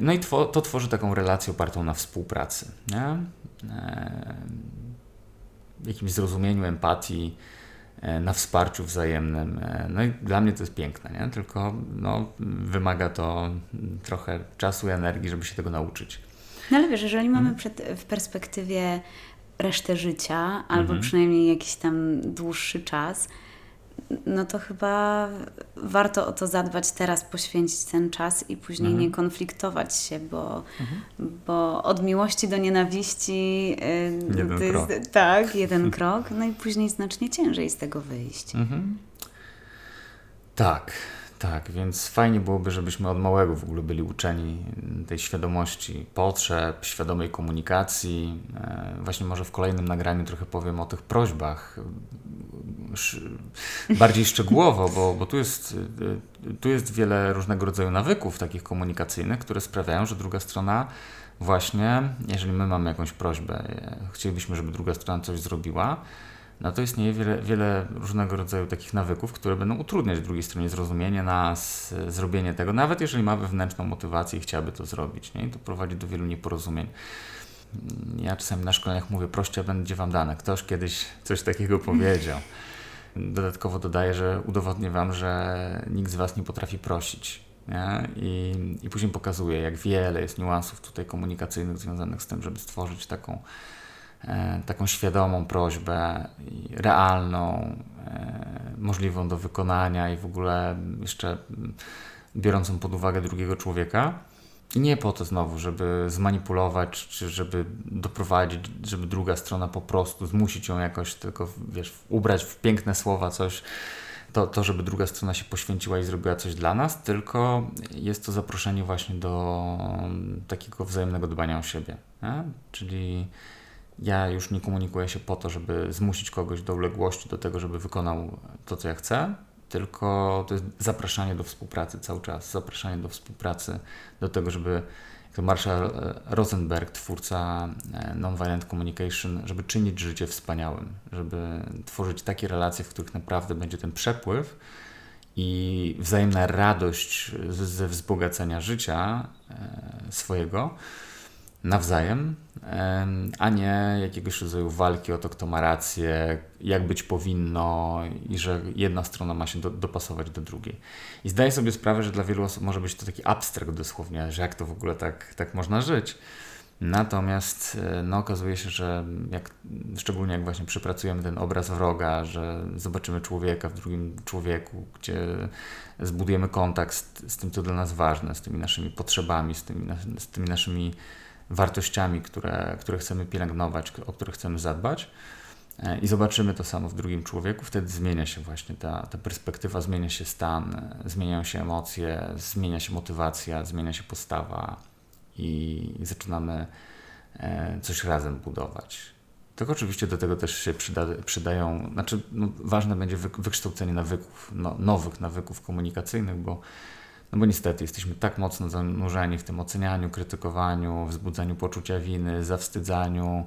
No i to tworzy taką relację opartą na współpracy, nie? Jakimś zrozumieniu, empatii, na wsparciu wzajemnym. No i dla mnie to jest piękne, nie? Tylko wymaga to trochę czasu i energii, żeby się tego nauczyć. No ale wiesz, jeżeli mamy w perspektywie resztę życia, albo przynajmniej jakiś tam dłuższy czas, no to chyba warto o to zadbać teraz, poświęcić ten czas i później nie konfliktować się, bo od miłości do nienawiści jeden krok, no i później znacznie ciężej z tego wyjść. Tak, więc fajnie byłoby, żebyśmy od małego w ogóle byli uczeni tej świadomości potrzeb, świadomej komunikacji. Właśnie może w kolejnym nagraniu trochę powiem o tych prośbach bardziej szczegółowo, bo tu jest wiele różnego rodzaju nawyków takich komunikacyjnych, które sprawiają, że druga strona właśnie, jeżeli my mamy jakąś prośbę, chcielibyśmy, żeby druga strona coś zrobiła, no to istnieje wiele różnego rodzaju takich nawyków, które będą utrudniać drugiej stronie zrozumienie nas, zrobienie tego, nawet jeżeli ma wewnętrzną motywację i chciałaby to zrobić, nie? I to prowadzi do wielu nieporozumień. Ja czasami na szkoleniach mówię, proście będzie wam dane. Ktoś kiedyś coś takiego powiedział. Dodatkowo dodaję, że udowodnię wam, że nikt z was nie potrafi prosić. Nie? I później pokazuję, jak wiele jest niuansów tutaj komunikacyjnych związanych z tym, żeby stworzyć taką świadomą prośbę, realną, możliwą do wykonania i w ogóle jeszcze biorącą pod uwagę drugiego człowieka. I nie po to znowu, żeby zmanipulować, czy żeby doprowadzić, żeby druga strona po prostu zmusić ją jakoś, tylko wiesz, ubrać w piękne słowa coś, to żeby druga strona się poświęciła i zrobiła coś dla nas, tylko jest to zaproszenie właśnie do takiego wzajemnego dbania o siebie. Nie? Czyli ja już nie komunikuję się po to, żeby zmusić kogoś do uległości, do tego, żeby wykonał to, co ja chcę, tylko to jest zapraszanie do współpracy cały czas, zapraszanie do współpracy, do tego, żeby jak Marshall Rosenberg, twórca Nonviolent Communication, żeby czynić życie wspaniałym, żeby tworzyć takie relacje, w których naprawdę będzie ten przepływ i wzajemna radość ze wzbogacenia życia swojego nawzajem, a nie jakiegoś rodzaju walki o to, kto ma rację, jak być powinno i że jedna strona ma się dopasować do drugiej. I zdaję sobie sprawę, że dla wielu osób może być to taki abstrakt dosłownie, że jak to w ogóle tak można żyć. Natomiast no, okazuje się, że szczególnie jak właśnie przepracujemy ten obraz wroga, że zobaczymy człowieka w drugim człowieku, gdzie zbudujemy kontakt z tym, co dla nas ważne, z tymi naszymi potrzebami, z tymi naszymi wartościami, które chcemy pielęgnować, o których chcemy zadbać i zobaczymy to samo w drugim człowieku, wtedy zmienia się właśnie ta perspektywa, zmienia się stan, zmieniają się emocje, zmienia się motywacja, zmienia się postawa i zaczynamy coś razem budować. Tylko oczywiście do tego też się przydają, znaczy no, ważne będzie wykształcenie nawyków, nowych nawyków komunikacyjnych, bo niestety jesteśmy tak mocno zanurzeni w tym ocenianiu, krytykowaniu, wzbudzaniu poczucia winy, zawstydzaniu,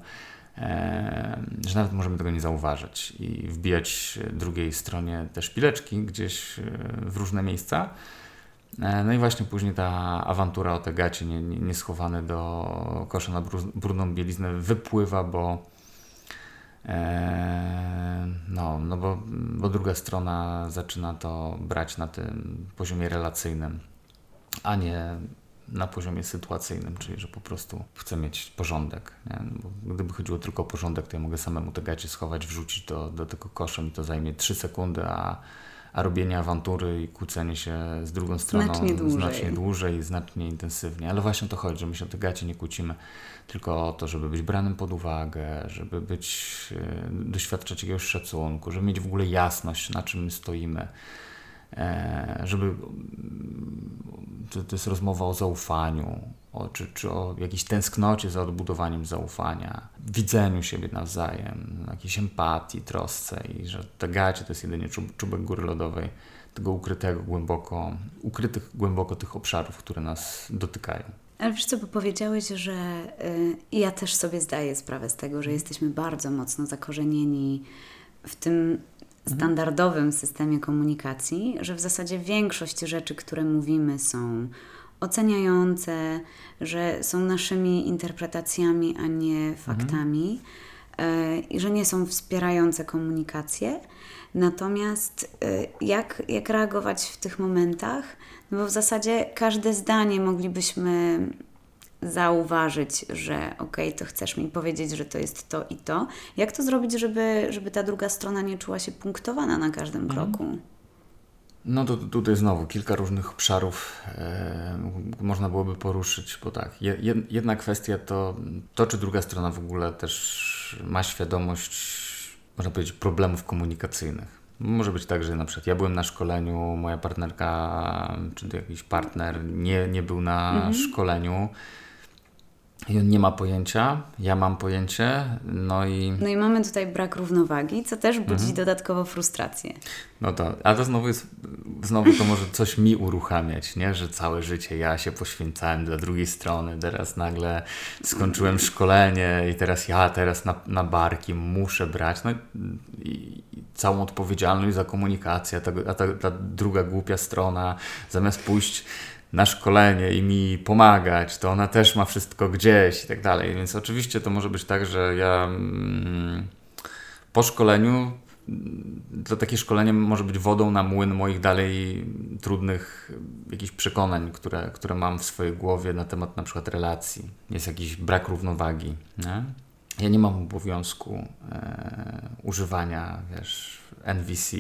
że nawet możemy tego nie zauważyć i wbijać drugiej stronie te szpileczki gdzieś w różne miejsca. No i właśnie później ta awantura o te gacie nieschowany do kosza na brudną bieliznę wypływa, bo druga strona zaczyna to brać na tym poziomie relacyjnym, a nie na poziomie sytuacyjnym, czyli że po prostu chcę mieć porządek. Nie? Bo gdyby chodziło tylko o porządek, to ja mogę samemu te gacie schować, wrzucić do tego kosza i to zajmie 3 sekundy, a robienie awantury i kłócenie się z drugą stroną znacznie dłużej i znacznie intensywniej. Ale właśnie o to chodzi, że my się o te gacie nie kłócimy, tylko o to, żeby być branym pod uwagę, żeby doświadczać jakiegoś szacunku, żeby mieć w ogóle jasność, na czym my stoimy, żeby to jest rozmowa o zaufaniu, czy o jakiejś tęsknocie za odbudowaniem zaufania, widzeniu siebie nawzajem, jakiejś empatii, trosce i że te gacie to jest jedynie czubek góry lodowej, tego ukrytych głęboko tych obszarów, które nas dotykają. Ale wiesz co, bo powiedziałeś, że ja też sobie zdaję sprawę z tego, że jesteśmy bardzo mocno zakorzenieni w tym standardowym systemie komunikacji, że w zasadzie większość rzeczy, które mówimy, są oceniające, że są naszymi interpretacjami, a nie faktami i że nie są wspierające komunikację. Natomiast jak reagować w tych momentach? No bo w zasadzie każde zdanie moglibyśmy zauważyć, że okej, to chcesz mi powiedzieć, że to jest to i to. Jak to zrobić, żeby ta druga strona nie czuła się punktowana na każdym kroku? No to tutaj znowu kilka różnych obszarów można byłoby poruszyć, bo tak, jedna kwestia to, czy druga strona w ogóle też ma świadomość, można powiedzieć, problemów komunikacyjnych. Może być tak, że na przykład ja byłem na szkoleniu, moja partnerka czy jakiś partner nie był na szkoleniu. I on nie ma pojęcia, ja mam pojęcie, no i... No i mamy tutaj brak równowagi, co też budzi dodatkowo frustrację. No tak, a to znowu to może coś mi uruchamiać, nie? Że całe życie ja się poświęcałem dla drugiej strony, teraz nagle skończyłem szkolenie i teraz na barki muszę brać, no i całą odpowiedzialność za komunikację, ta druga głupia strona, zamiast pójść na szkolenie i mi pomagać, to ona też ma wszystko gdzieś i tak dalej. Więc oczywiście to może być tak, że ja po szkoleniu, to takie szkolenie może być wodą na młyn moich dalej trudnych jakichś przekonań, które mam w swojej głowie na temat na przykład relacji. Jest jakiś brak równowagi, nie? Ja nie mam obowiązku używania, NVC.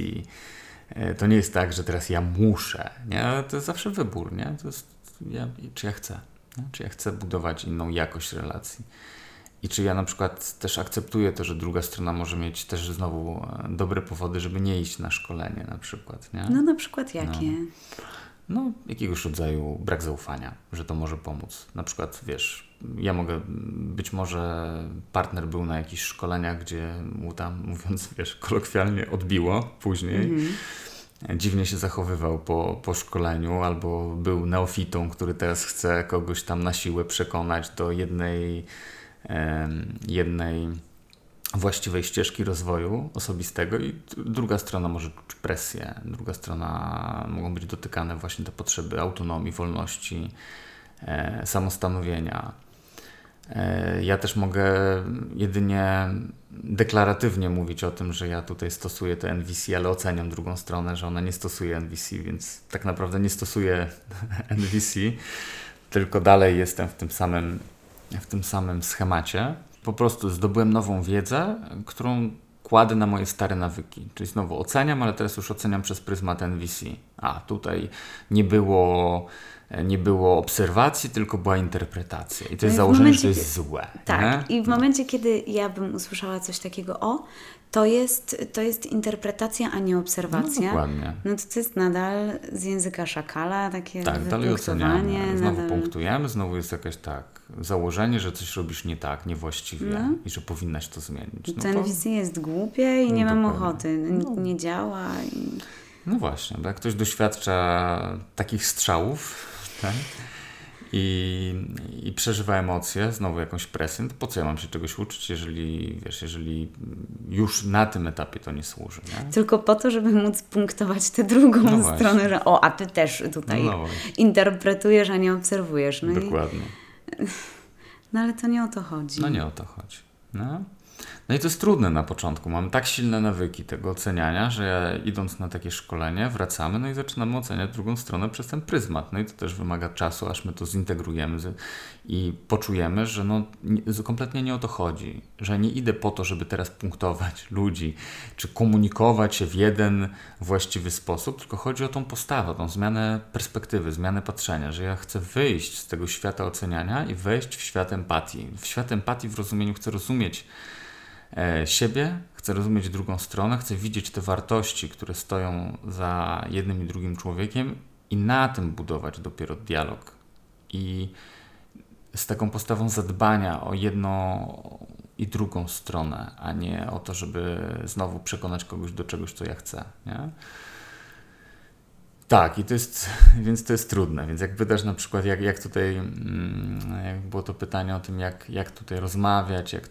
To nie jest tak, że teraz ja muszę, nie? To jest zawsze wybór, nie? To jest czy ja chcę, nie? Czy ja chcę budować inną jakość relacji i czy ja na przykład też akceptuję to, że druga strona może mieć też znowu dobre powody, żeby nie iść na szkolenie na przykład, nie? No na przykład jakie? No jakiegoś rodzaju brak zaufania, że to może pomóc. Na przykład, ja mogę, być może partner był na jakichś szkoleniach, gdzie mu tam, mówiąc, kolokwialnie odbiło później. Dziwnie się zachowywał po szkoleniu, albo był neofitą, który teraz chce kogoś tam na siłę przekonać do jednej właściwej ścieżki rozwoju osobistego i druga strona może czuć presję, druga strona mogą być dotykane właśnie te potrzeby autonomii, wolności, samostanowienia. Ja też mogę jedynie deklaratywnie mówić o tym, że ja tutaj stosuję te NVC, ale oceniam drugą stronę, że ona nie stosuje NVC, więc tak naprawdę nie stosuję NVC, tylko dalej jestem w tym samym schemacie. Po prostu zdobyłem nową wiedzę, którą kładę na moje stare nawyki. Czyli znowu oceniam, ale teraz już oceniam przez pryzmat NVC. A tutaj nie było obserwacji, tylko była interpretacja. I to jest założenie, że to jest złe. Tak. Nie? I w momencie, kiedy ja bym usłyszała coś takiego, to jest interpretacja, a nie obserwacja. No, dokładnie. No to jest nadal z języka szakala takie tak, dalej oceniamy. Znowu punktujemy, znowu jest jakaś założenie, że coś robisz nie tak, niewłaściwie i że powinnaś to zmienić. No ten NVC jest głupie i nie mam ochoty. Nie działa. No właśnie, bo jak ktoś doświadcza takich strzałów i przeżywa emocje, znowu jakąś presję, to po co ja mam się czegoś uczyć, jeżeli już na tym etapie to nie służy. Nie? Tylko po to, żeby móc punktować tę drugą stronę, że a ty też tutaj interpretujesz, a nie obserwujesz. No dokładnie. No ale to nie o to chodzi. No nie o to chodzi. No i to jest trudne na początku. Mam tak silne nawyki tego oceniania, że ja idąc na takie szkolenie wracamy, no i zaczynamy oceniać drugą stronę przez ten pryzmat. No i to też wymaga czasu, aż my to zintegrujemy i poczujemy, że kompletnie nie o to chodzi. Że nie idę po to, żeby teraz punktować ludzi, czy komunikować się w jeden właściwy sposób, tylko chodzi o tą postawę, tą zmianę perspektywy, zmianę patrzenia, że ja chcę wyjść z tego świata oceniania i wejść w świat empatii. W świat empatii w rozumieniu chcę rozumieć siebie, chcę rozumieć drugą stronę, chcę widzieć te wartości, które stoją za jednym i drugim człowiekiem i na tym budować dopiero dialog. I z taką postawą zadbania o jedną i drugą stronę, a nie o to, żeby znowu przekonać kogoś do czegoś, co ja chcę, nie? Tak, więc to jest trudne. Więc jak pytasz na przykład, jak tutaj, jak było to pytanie o tym, jak tutaj rozmawiać, jak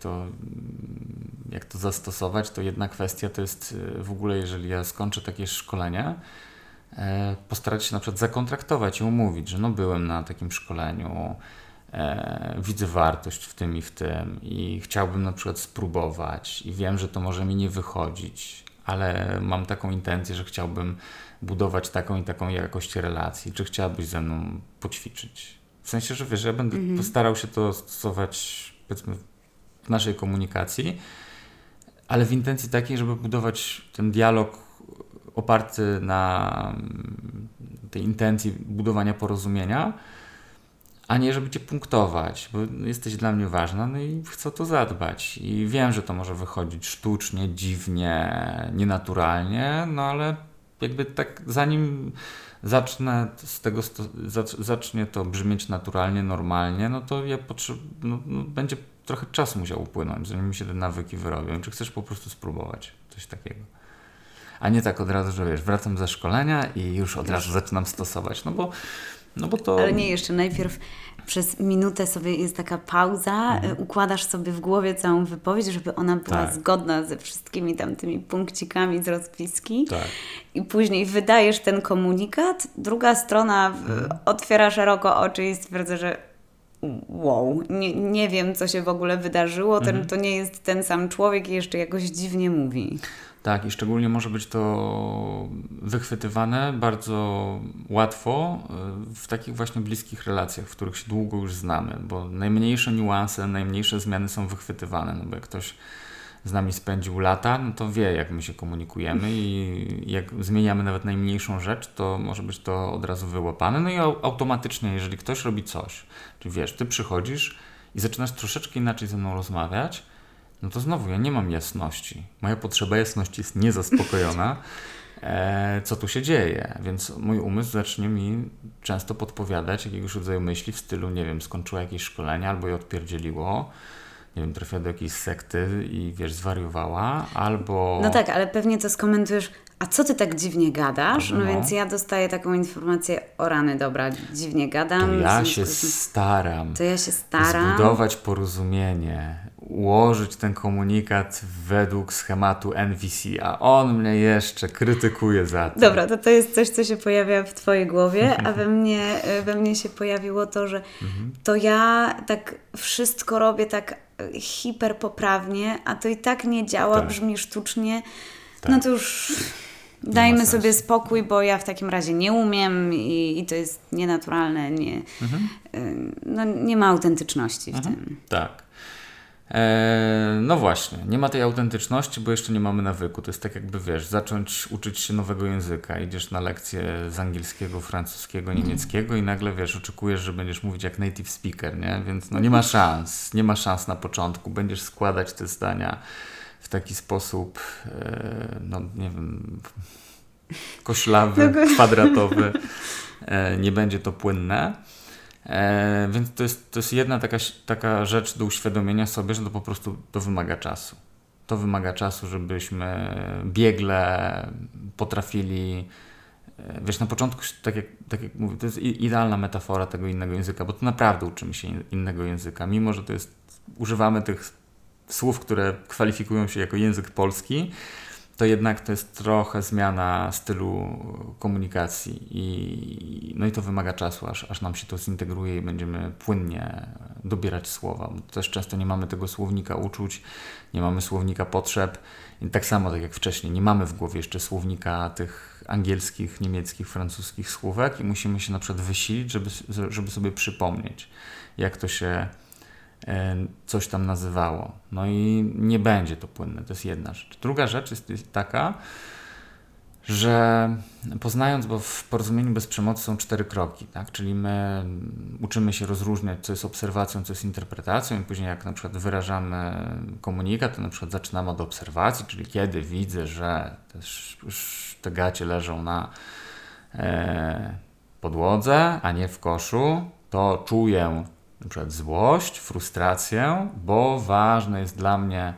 to zastosować, to jedna kwestia to jest w ogóle, jeżeli ja skończę takie szkolenia, postarać się na przykład zakontraktować i umówić, że byłem na takim szkoleniu, widzę wartość w tym i chciałbym na przykład spróbować i wiem, że to może mi nie wychodzić, ale mam taką intencję, że chciałbym budować taką i taką jakość relacji. Czy chciałabyś ze mną poćwiczyć? W sensie, że ja będę starał się to stosować, powiedzmy, w naszej komunikacji, ale w intencji takiej, żeby budować ten dialog oparty na tej intencji budowania porozumienia, a nie żeby cię punktować, bo jesteś dla mnie ważna, no i chcę to zadbać. I wiem, że to może wychodzić sztucznie, dziwnie, nienaturalnie, no ale zanim zacznie to brzmieć naturalnie, normalnie, no to ja będzie trochę czasu musiał upłynąć, zanim mi się te nawyki wyrobią. Czy chcesz po prostu spróbować coś takiego? A nie tak od razu, że wiesz, wracam ze szkolenia i już od razu zaczynam stosować, no bo to... Ale nie, jeszcze najpierw przez minutę sobie jest taka pauza, układasz sobie w głowie całą wypowiedź, żeby ona była zgodna ze wszystkimi tamtymi punkcikami z rozpiski i później wydajesz ten komunikat, druga strona otwiera szeroko oczy i stwierdza, że wow, nie wiem, co się w ogóle wydarzyło, to nie jest ten sam człowiek i jeszcze jakoś dziwnie mówi. Tak, i szczególnie może być to wychwytywane bardzo łatwo w takich właśnie bliskich relacjach, w których się długo już znamy, bo najmniejsze niuanse, najmniejsze zmiany są wychwytywane, no bo jak ktoś z nami spędził lata, no to wie, jak my się komunikujemy i jak zmieniamy nawet najmniejszą rzecz, to może być to od razu wyłapane. No i automatycznie, jeżeli ktoś robi coś, czyli wiesz, ty przychodzisz i zaczynasz troszeczkę inaczej ze mną rozmawiać, no to znowu ja nie mam jasności. Moja potrzeba jasności jest niezaspokojona. Co tu się dzieje? Więc mój umysł zacznie mi często podpowiadać jakiegoś rodzaju myśli w stylu, nie wiem, skończyła jakieś szkolenie albo je odpierdzieliło. Nie wiem, trafiła do jakiejś sekty i wiesz, zwariowała, albo... No tak, ale pewnie to skomentujesz, a co ty tak dziwnie gadasz? No więc ja dostaję taką informację, o rany, dobra, dziwnie gadam. To ja się staram zbudować porozumienie, ułożyć ten komunikat według schematu NVC, a on mnie jeszcze krytykuje za to. Dobra, to jest coś, co się pojawia w twojej głowie, a we mnie się pojawiło to, że to ja tak wszystko robię tak hiperpoprawnie, a to i tak nie działa, brzmi sztucznie, no to już dajmy sobie spokój, bo ja w takim razie nie umiem i to jest nienaturalne, nie ma autentyczności w tym. Tak. No właśnie, nie ma tej autentyczności, bo jeszcze nie mamy nawyku. To jest tak jakby, wiesz, zacząć uczyć się nowego języka. Idziesz na lekcje z angielskiego, francuskiego, niemieckiego i nagle, wiesz, oczekujesz, że będziesz mówić jak native speaker, nie? Więc no nie ma szans na początku. Będziesz składać te zdania w taki sposób, no nie wiem, koślawy, kwadratowy. Nie będzie to płynne. Więc to jest jedna taka rzecz do uświadomienia sobie, że to po prostu to wymaga czasu. To wymaga czasu, żebyśmy biegle potrafili, wiesz, na początku, tak jak mówię, to jest idealna metafora tego innego języka, bo to naprawdę uczymy się innego języka, mimo że to jest, używamy tych słów, które kwalifikują się jako język polski, to jednak to jest trochę zmiana stylu komunikacji i to wymaga czasu, aż nam się to zintegruje i będziemy płynnie dobierać słowa. Bo też często nie mamy tego słownika uczuć, nie mamy słownika potrzeb. I tak samo tak jak wcześniej, nie mamy w głowie jeszcze słownika tych angielskich, niemieckich, francuskich słówek i musimy się na przykład wysilić, żeby sobie przypomnieć, jak to się coś tam nazywało. No i nie będzie to płynne, to jest jedna rzecz. Druga rzecz jest taka, że poznając, bo w porozumieniu bez przemocy są 4 kroki, tak? Czyli my uczymy się rozróżniać, co jest obserwacją, co jest interpretacją i później jak na przykład wyrażamy komunikat, to na przykład zaczynamy od obserwacji, czyli kiedy widzę, że te gacie leżą na podłodze, a nie w koszu, to czuję na przykład złość, frustrację, bo ważna jest dla mnie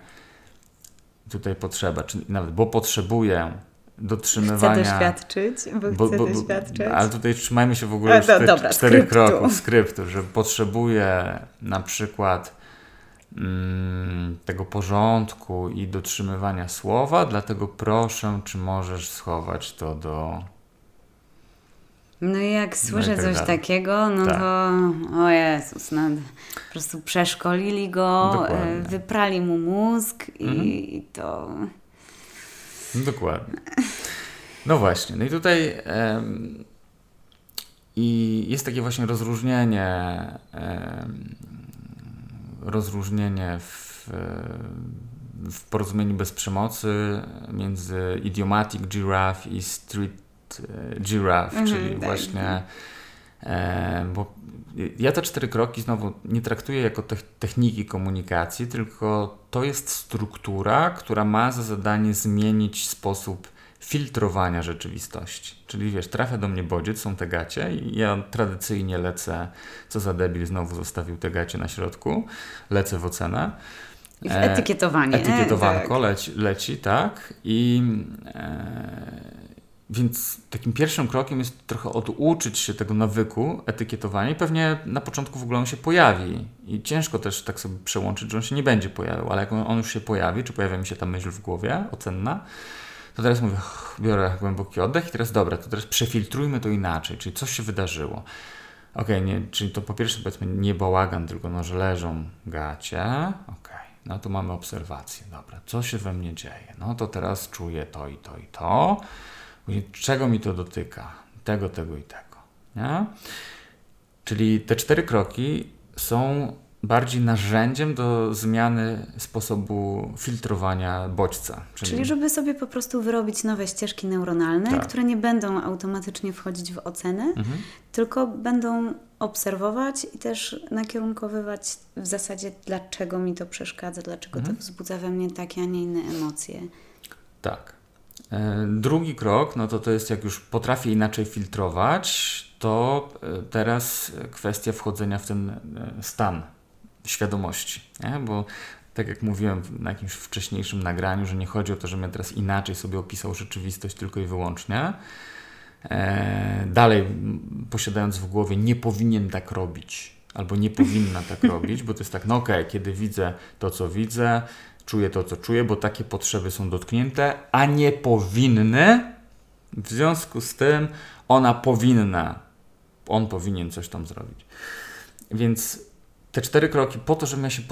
tutaj potrzeba, czy nawet bo potrzebuję dotrzymywania... Chcę doświadczyć, chcę doświadczyć. Ale tutaj trzymajmy się w ogóle już tych 4 kroków skryptu, że potrzebuję na przykład tego porządku i dotrzymywania słowa, dlatego proszę, czy możesz schować to do... No i jak słyszę coś takiego, to o Jezus, po prostu przeszkolili go, dokładnie. Wyprali mu mózg i to... Dokładnie. No właśnie, no i tutaj i jest takie właśnie rozróżnienie w porozumieniu bez przemocy między idiomatic giraffe i street giraffe, czyli właśnie bo ja te 4 kroki znowu nie traktuję jako techniki komunikacji, tylko to jest struktura, która ma za zadanie zmienić sposób filtrowania rzeczywistości. Czyli wiesz, trafia do mnie bodziec, są te gacie i ja tradycyjnie lecę, co za debil, znowu zostawił te gacie na środku, lecę w ocenę. I w etykietowanie. Etykietowanko leci, tak. Więc takim pierwszym krokiem jest trochę oduczyć się tego nawyku etykietowania i pewnie na początku w ogóle on się pojawi i ciężko też tak sobie przełączyć, że on się nie będzie pojawiał, ale jak on już się pojawi, czy pojawia mi się ta myśl w głowie ocenna, to teraz mówię, biorę głęboki oddech i teraz dobra, to teraz przefiltrujmy to inaczej, czyli coś się wydarzyło. Okej, czyli to po pierwsze powiedzmy nie bałagan, tylko no, że leżą gacie, okej. No to mamy obserwację, dobra, co się we mnie dzieje, no to teraz czuję to i to i to, czego mi to dotyka, tego i tego, nie? Czyli te 4 kroki są bardziej narzędziem do zmiany sposobu filtrowania bodźca. Czyli żeby sobie po prostu wyrobić nowe ścieżki neuronalne, tak, które nie będą automatycznie wchodzić w ocenę, tylko będą obserwować i też nakierunkowywać w zasadzie, dlaczego mi to przeszkadza, dlaczego to wzbudza we mnie takie, a nie inne emocje. Tak. Drugi krok, no to jest, jak już potrafię inaczej filtrować, to teraz kwestia wchodzenia w ten stan świadomości, nie? Bo tak jak mówiłem na jakimś wcześniejszym nagraniu, że nie chodzi o to, żebym ja teraz inaczej sobie opisał rzeczywistość tylko i wyłącznie. Dalej, posiadając w głowie, nie powinien tak robić albo nie powinna tak robić, bo to jest tak, no okej, kiedy widzę to, co widzę, czuję to, co czuję, bo takie potrzeby są dotknięte, a nie powinny. W związku z tym ona powinna, on powinien coś tam zrobić. Więc te 4 kroki po to, żebym ja się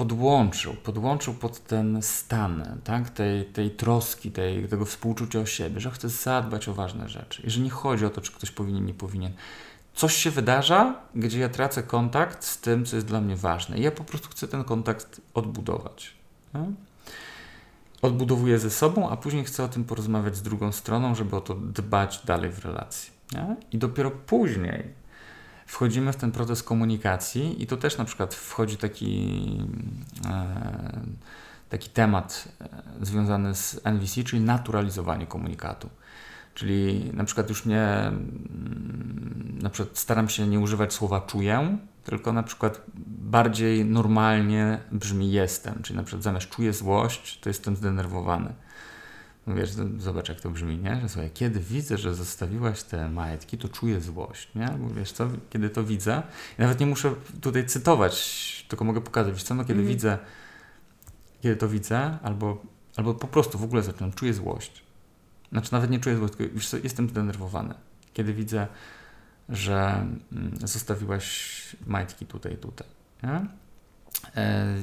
podłączył pod ten stan, tak? tej troski, tego współczucia o siebie, że chcę zadbać o ważne rzeczy. Jeżeli nie chodzi o to, czy ktoś powinien, nie powinien. Coś się wydarza, gdzie ja tracę kontakt z tym, co jest dla mnie ważne. I ja po prostu chcę ten kontakt odbudować. Tak? Odbudowuję ze sobą, a później chcę o tym porozmawiać z drugą stroną, żeby o to dbać dalej w relacji. Nie? I dopiero później wchodzimy w ten proces komunikacji i to też na przykład wchodzi taki temat związany z NVC, czyli naturalizowanie komunikatu. Czyli na przykład już nie, na przykład staram się nie używać słowa czuję, tylko na przykład bardziej normalnie brzmi jestem. Czyli na przykład zamiast czuję złość, to jestem zdenerwowany. Wiesz, zobacz jak to brzmi, nie? Że słuchaj, kiedy widzę, że zostawiłaś te majtki, to czuję złość, nie? Bo wiesz co, kiedy to widzę, ja nawet nie muszę tutaj cytować, tylko mogę pokazać, wiesz co, no kiedy to widzę, albo po prostu w ogóle zaczynam, czuję złość. Znaczy nawet nie czuję złość, tylko wiesz co, jestem zdenerwowany. Kiedy widzę, że zostawiłaś majtki tutaj. Nie?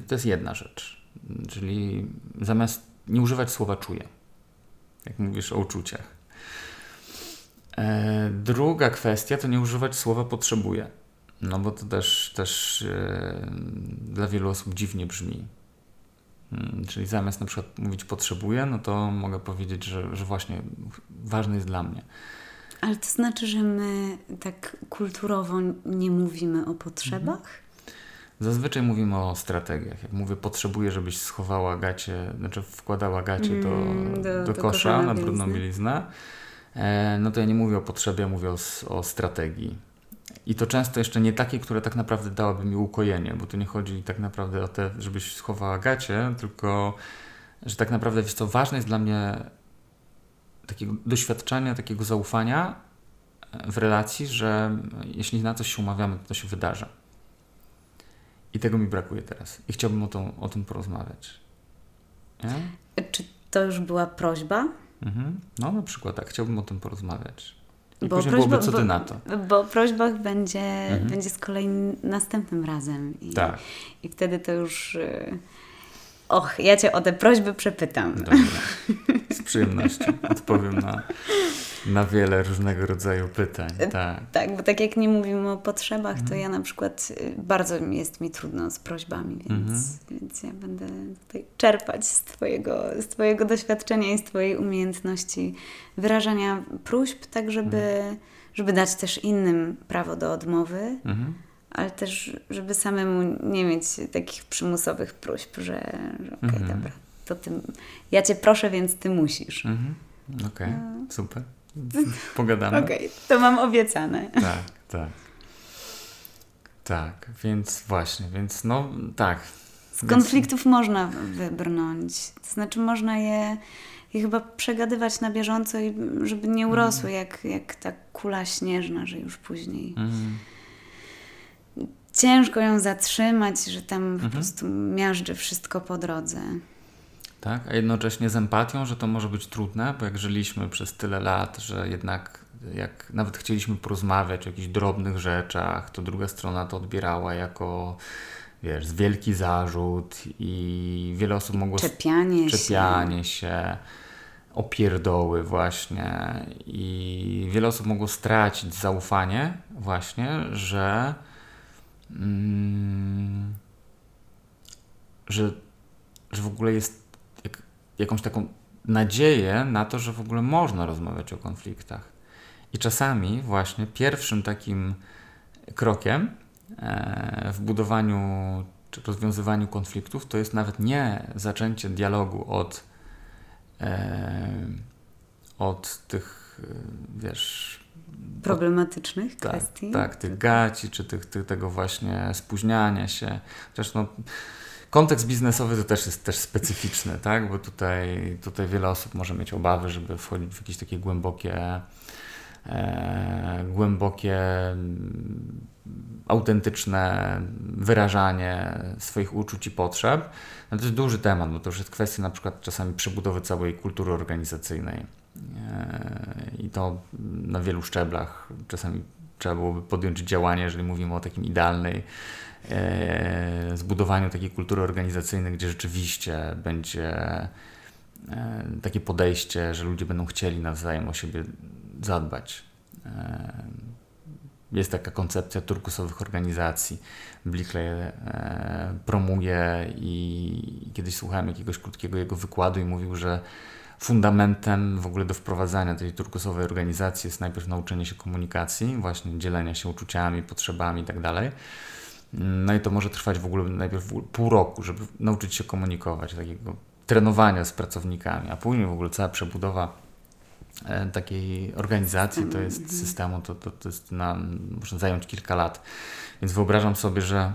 To jest jedna rzecz. Czyli zamiast nie używać słowa czuję, jak mówisz o uczuciach. Druga kwestia to nie używać słowa potrzebuję. No bo to też dla wielu osób dziwnie brzmi. Czyli zamiast na przykład mówić potrzebuję, no to mogę powiedzieć, że właśnie ważne jest dla mnie. Ale to znaczy, że my tak kulturowo nie mówimy o potrzebach? Zazwyczaj mówimy o strategiach. Jak mówię, potrzebuję, żebyś schowała gacie, znaczy wkładała gacie do kosza na brudną bieliznę, no to ja nie mówię o potrzebie, ja mówię o strategii. I to często jeszcze nie takie, które tak naprawdę dałaby mi ukojenie, bo tu nie chodzi tak naprawdę o to, żebyś schowała gacie, tylko że tak naprawdę, wiesz co, ważne jest dla mnie takiego doświadczenia, takiego zaufania w relacji, że jeśli na coś się umawiamy, to się wydarza. I tego mi brakuje teraz. I chciałbym o tym porozmawiać. Nie? Czy to już była prośba? No na przykład tak. Chciałbym o tym porozmawiać. I bo później byłoby, co ty na to? Bo o prośbach będzie z kolei następnym razem. Tak. I wtedy to już... ja cię o te prośby przepytam. Dobra. Z przyjemnością odpowiem na wiele różnego rodzaju pytań. Tak, bo tak jak nie mówimy o potrzebach, to ja na przykład bardzo jest mi trudno z prośbami, więc ja będę tutaj czerpać z twojego doświadczenia i z twojej umiejętności wyrażania próśb, tak żeby dać też innym prawo do odmowy. Ale też, żeby samemu nie mieć takich przymusowych próśb, że okej, dobra, to ty, ja cię proszę, więc ty musisz. Okej, super. Pogadamy. Okej, to mam obiecane. Tak, więc właśnie, więc no tak. Z konfliktów można wybrnąć. To znaczy można je chyba przegadywać na bieżąco i żeby nie urosły jak ta kula śnieżna, że już później ciężko ją zatrzymać, że tam po prostu miażdży wszystko po drodze. Tak, a jednocześnie z empatią, że to może być trudne, bo jak żyliśmy przez tyle lat, że jednak jak nawet chcieliśmy porozmawiać o jakichś drobnych rzeczach, to druga strona to odbierała jako, wiesz, wielki zarzut i wiele osób mogło... Czepianie się, opierdoły właśnie i wiele osób mogło stracić zaufanie właśnie, że w ogóle jest jakąś taką nadzieję na to, że w ogóle można rozmawiać o konfliktach. I czasami właśnie pierwszym takim krokiem w budowaniu czy rozwiązywaniu konfliktów to jest nawet nie zaczęcie dialogu od tych, wiesz... problematycznych kwestii. Tak, tych gaci, czy tego właśnie spóźniania się. Chociaż no... Kontekst biznesowy to też jest specyficzny, tak? Bo tutaj wiele osób może mieć obawy, żeby wchodzić w jakieś takie głębokie, autentyczne wyrażanie swoich uczuć i potrzeb. No to jest duży temat, bo to już jest kwestia na przykład czasami przebudowy całej kultury organizacyjnej. I to na wielu szczeblach czasami trzeba byłoby podjąć działanie, jeżeli mówimy o takim idealnej zbudowaniu takiej kultury organizacyjnej, gdzie rzeczywiście będzie takie podejście, że ludzie będą chcieli nawzajem o siebie zadbać. Jest taka koncepcja turkusowych organizacji. Blikle je promuje i kiedyś słuchałem jakiegoś krótkiego jego wykładu i mówił, że fundamentem w ogóle do wprowadzania tej turkusowej organizacji jest najpierw nauczenie się komunikacji, właśnie dzielenia się uczuciami, potrzebami itd. No i to może trwać w ogóle najpierw pół roku, żeby nauczyć się komunikować, takiego trenowania z pracownikami, a później w ogóle cała przebudowa takiej organizacji, to jest systemu, to jest może zająć kilka lat. Więc wyobrażam sobie, że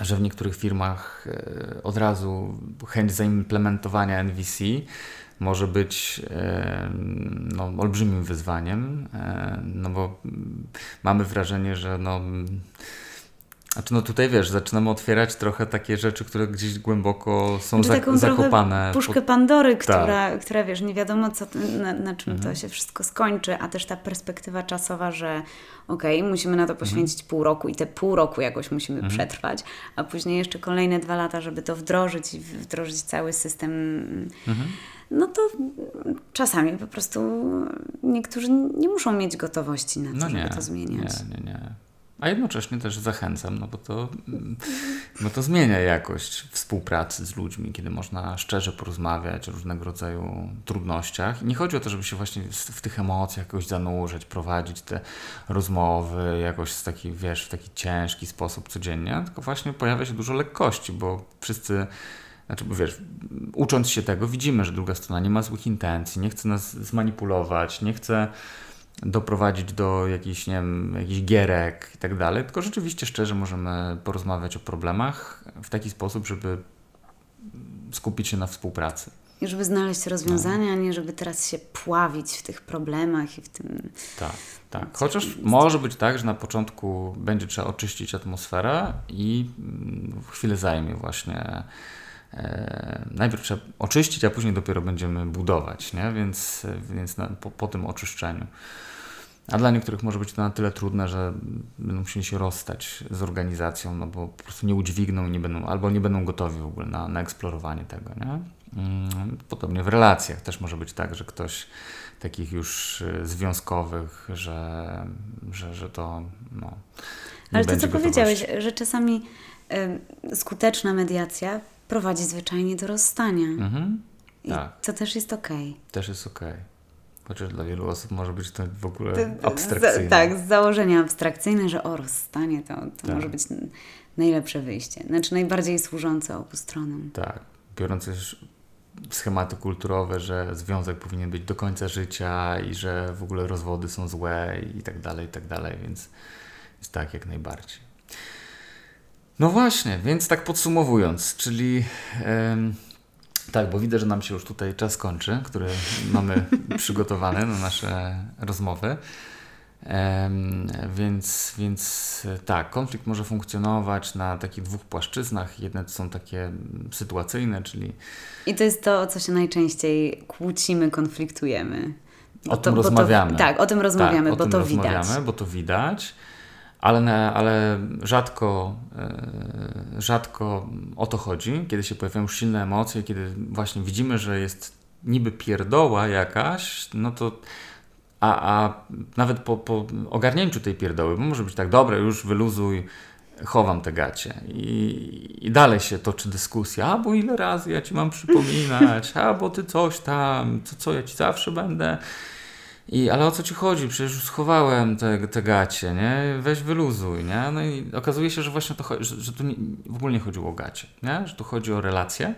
w niektórych firmach od razu chęć zaimplementowania NVC może być no, olbrzymim wyzwaniem, no bo mamy wrażenie, że tutaj wiesz, zaczynamy otwierać trochę takie rzeczy, które gdzieś głęboko są zakopane. Puszkę Pandory, która wiesz, nie wiadomo co, na czym to się wszystko skończy, a też ta perspektywa czasowa, że okej, musimy na to poświęcić pół roku i te pół roku jakoś musimy przetrwać, a później jeszcze kolejne 2 lata, żeby to wdrożyć i wdrożyć cały system. No to czasami po prostu niektórzy nie muszą mieć gotowości na to, żeby to zmieniać. Nie. A jednocześnie też zachęcam, no bo to zmienia jakość współpracy z ludźmi, kiedy można szczerze porozmawiać o różnego rodzaju trudnościach. I nie chodzi o to, żeby się właśnie w tych emocjach jakoś zanurzyć, prowadzić te rozmowy jakoś w taki ciężki sposób codziennie, tylko właśnie pojawia się dużo lekkości, bo wszyscy... Znaczy, bo wiesz, ucząc się tego widzimy, że druga strona nie ma złych intencji, nie chce nas zmanipulować, nie chce doprowadzić do jakichś, nie wiem, jakichś gierek i tak dalej, tylko rzeczywiście szczerze możemy porozmawiać o problemach w taki sposób, żeby skupić się na współpracy. I żeby znaleźć rozwiązania, a nie żeby teraz się pławić w tych problemach i w tym... Tak. Chociaż może być tak, że na początku będzie trzeba oczyścić atmosferę i chwilę zajmie właśnie... najpierw trzeba oczyścić, a później dopiero będziemy budować, nie? Więc po tym oczyszczeniu. A dla niektórych może być to na tyle trudne, że będą musieli się rozstać z organizacją, no bo po prostu nie udźwigną i nie będą gotowi w ogóle na eksplorowanie tego, nie? Podobnie w relacjach też może być tak, że ktoś takich już związkowych, że to no, nie. Ale to co powiedziałeś, że czasami skuteczna mediacja prowadzi zwyczajnie do rozstania. To też jest okej. Też jest okej. Chociaż dla wielu osób może być to w ogóle abstrakcyjne. Z założenia abstrakcyjne, że rozstanie to może być najlepsze wyjście. Znaczy najbardziej służące obu stronom. Tak. Biorąc też schematy kulturowe, że związek powinien być do końca życia i że w ogóle rozwody są złe i tak dalej, więc jest tak jak najbardziej. No właśnie, więc tak podsumowując, czyli tak, bo widzę, że nam się już tutaj czas kończy, który mamy przygotowany na nasze rozmowy. Więc tak, konflikt może funkcjonować na takich dwóch płaszczyznach. Jedne są takie sytuacyjne, czyli... I to jest to, o co się najczęściej kłócimy, konfliktujemy. O tym rozmawiamy, bo to widać. Ale rzadko o to chodzi, kiedy się pojawiają silne emocje, kiedy właśnie widzimy, że jest niby pierdoła jakaś, no to... A nawet po ogarnięciu tej pierdoły, bo może być tak, dobre, już wyluzuj, chowam te gacie. I dalej się toczy dyskusja, a bo ile razy ja ci mam przypominać, a bo ty coś tam, co ja ci zawsze będę. Ale o co ci chodzi? Przecież już schowałem te gacie, nie? Weź wyluzuj, nie? No i okazuje się, że właśnie że tu w ogóle nie chodziło o gacie, nie? Że tu chodzi o relacje.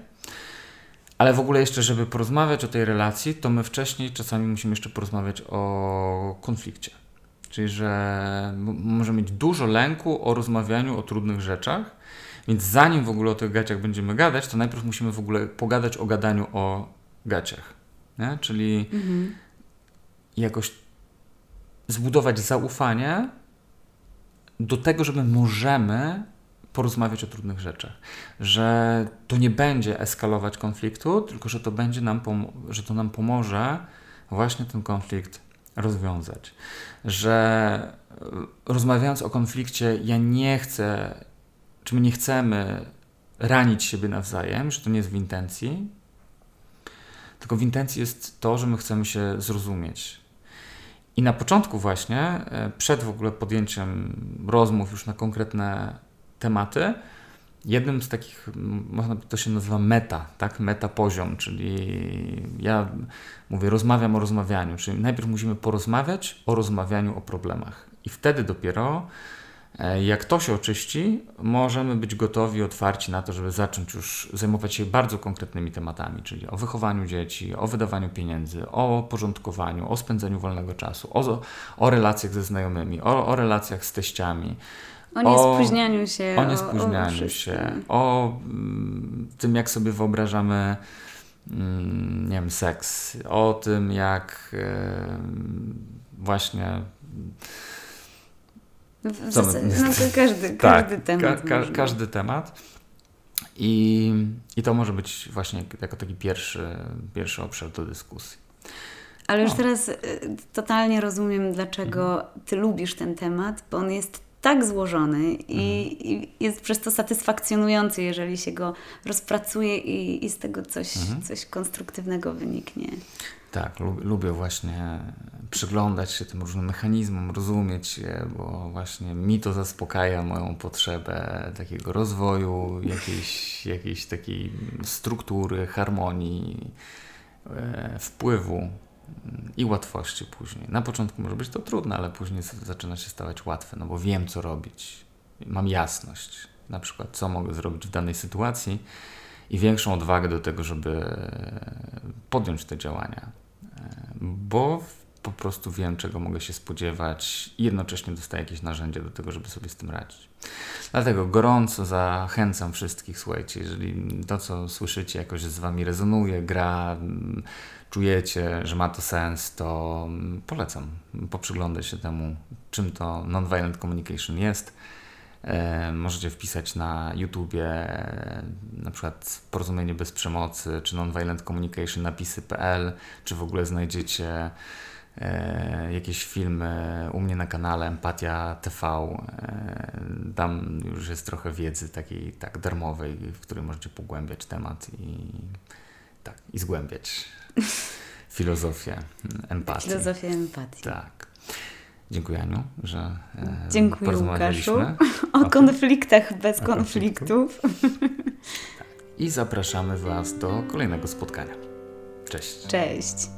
Ale w ogóle jeszcze, żeby porozmawiać o tej relacji, to my wcześniej czasami musimy jeszcze porozmawiać o konflikcie. Czyli, że możemy mieć dużo lęku o rozmawianiu o trudnych rzeczach, więc zanim w ogóle o tych gaciach będziemy gadać, to najpierw musimy w ogóle pogadać o gadaniu o gaciach. Nie? Czyli jakoś zbudować zaufanie do tego, żeby możemy porozmawiać o trudnych rzeczach. Że to nie będzie eskalować konfliktu, tylko że to będzie nam pomoże właśnie ten konflikt rozwiązać. Że rozmawiając o konflikcie, ja nie chcę, czy my nie chcemy ranić siebie nawzajem, że to nie jest w intencji, tylko w intencji jest to, że my chcemy się zrozumieć. I na początku właśnie, przed w ogóle podjęciem rozmów już na konkretne tematy. Jednym z takich, to się nazywa meta, tak? Meta poziom, czyli ja mówię, rozmawiam o rozmawianiu, czyli najpierw musimy porozmawiać o rozmawianiu o problemach. I wtedy dopiero, jak to się oczyści, możemy być gotowi, otwarci na to, żeby zacząć już zajmować się bardzo konkretnymi tematami, czyli o wychowaniu dzieci, o wydawaniu pieniędzy, o porządkowaniu, o spędzaniu wolnego czasu, o relacjach ze znajomymi, o relacjach z teściami, o niespóźnianiu się, o tym, jak sobie wyobrażamy, nie wiem, seks, o tym, jak właśnie... Każdy temat. I to może być właśnie jako taki pierwszy obszar do dyskusji. Ale już teraz totalnie rozumiem, dlaczego ty lubisz ten temat, bo on jest tak złożony i jest przez to satysfakcjonujący, jeżeli się go rozpracuje i z tego coś konstruktywnego wyniknie. Tak, lubię właśnie przyglądać się tym różnym mechanizmom, rozumieć je, bo właśnie mi to zaspokaja moją potrzebę takiego rozwoju, jakiejś takiej struktury, harmonii, wpływu i łatwości później. Na początku może być to trudne, ale później zaczyna się stawać łatwe, no bo wiem, co robić. Mam jasność, na przykład, co mogę zrobić w danej sytuacji i większą odwagę do tego, żeby podjąć te działania, bo po prostu wiem, czego mogę się spodziewać i jednocześnie dostaję jakieś narzędzie do tego, żeby sobie z tym radzić. Dlatego gorąco zachęcam wszystkich, słuchajcie, jeżeli to, co słyszycie, jakoś z wami rezonuje, gra, czujecie, że ma to sens, to polecam poprzyglądać się temu, czym to Nonviolent Communication jest. Możecie wpisać na YouTubie na przykład Porozumienie bez przemocy, czy Nonviolent Communication, napisy.pl, czy w ogóle znajdziecie jakieś filmy u mnie na kanale Empatia TV. Tam już jest trochę wiedzy takiej tak darmowej, w której możecie pogłębiać temat i zgłębiać filozofię empatii. Filozofię empatii. Tak. Dziękuję, Aniu, że porozmawialiśmy. Dziękuję, Łukaszu, o konfliktach bez konfliktów. I zapraszamy Was do kolejnego spotkania. Cześć. Cześć.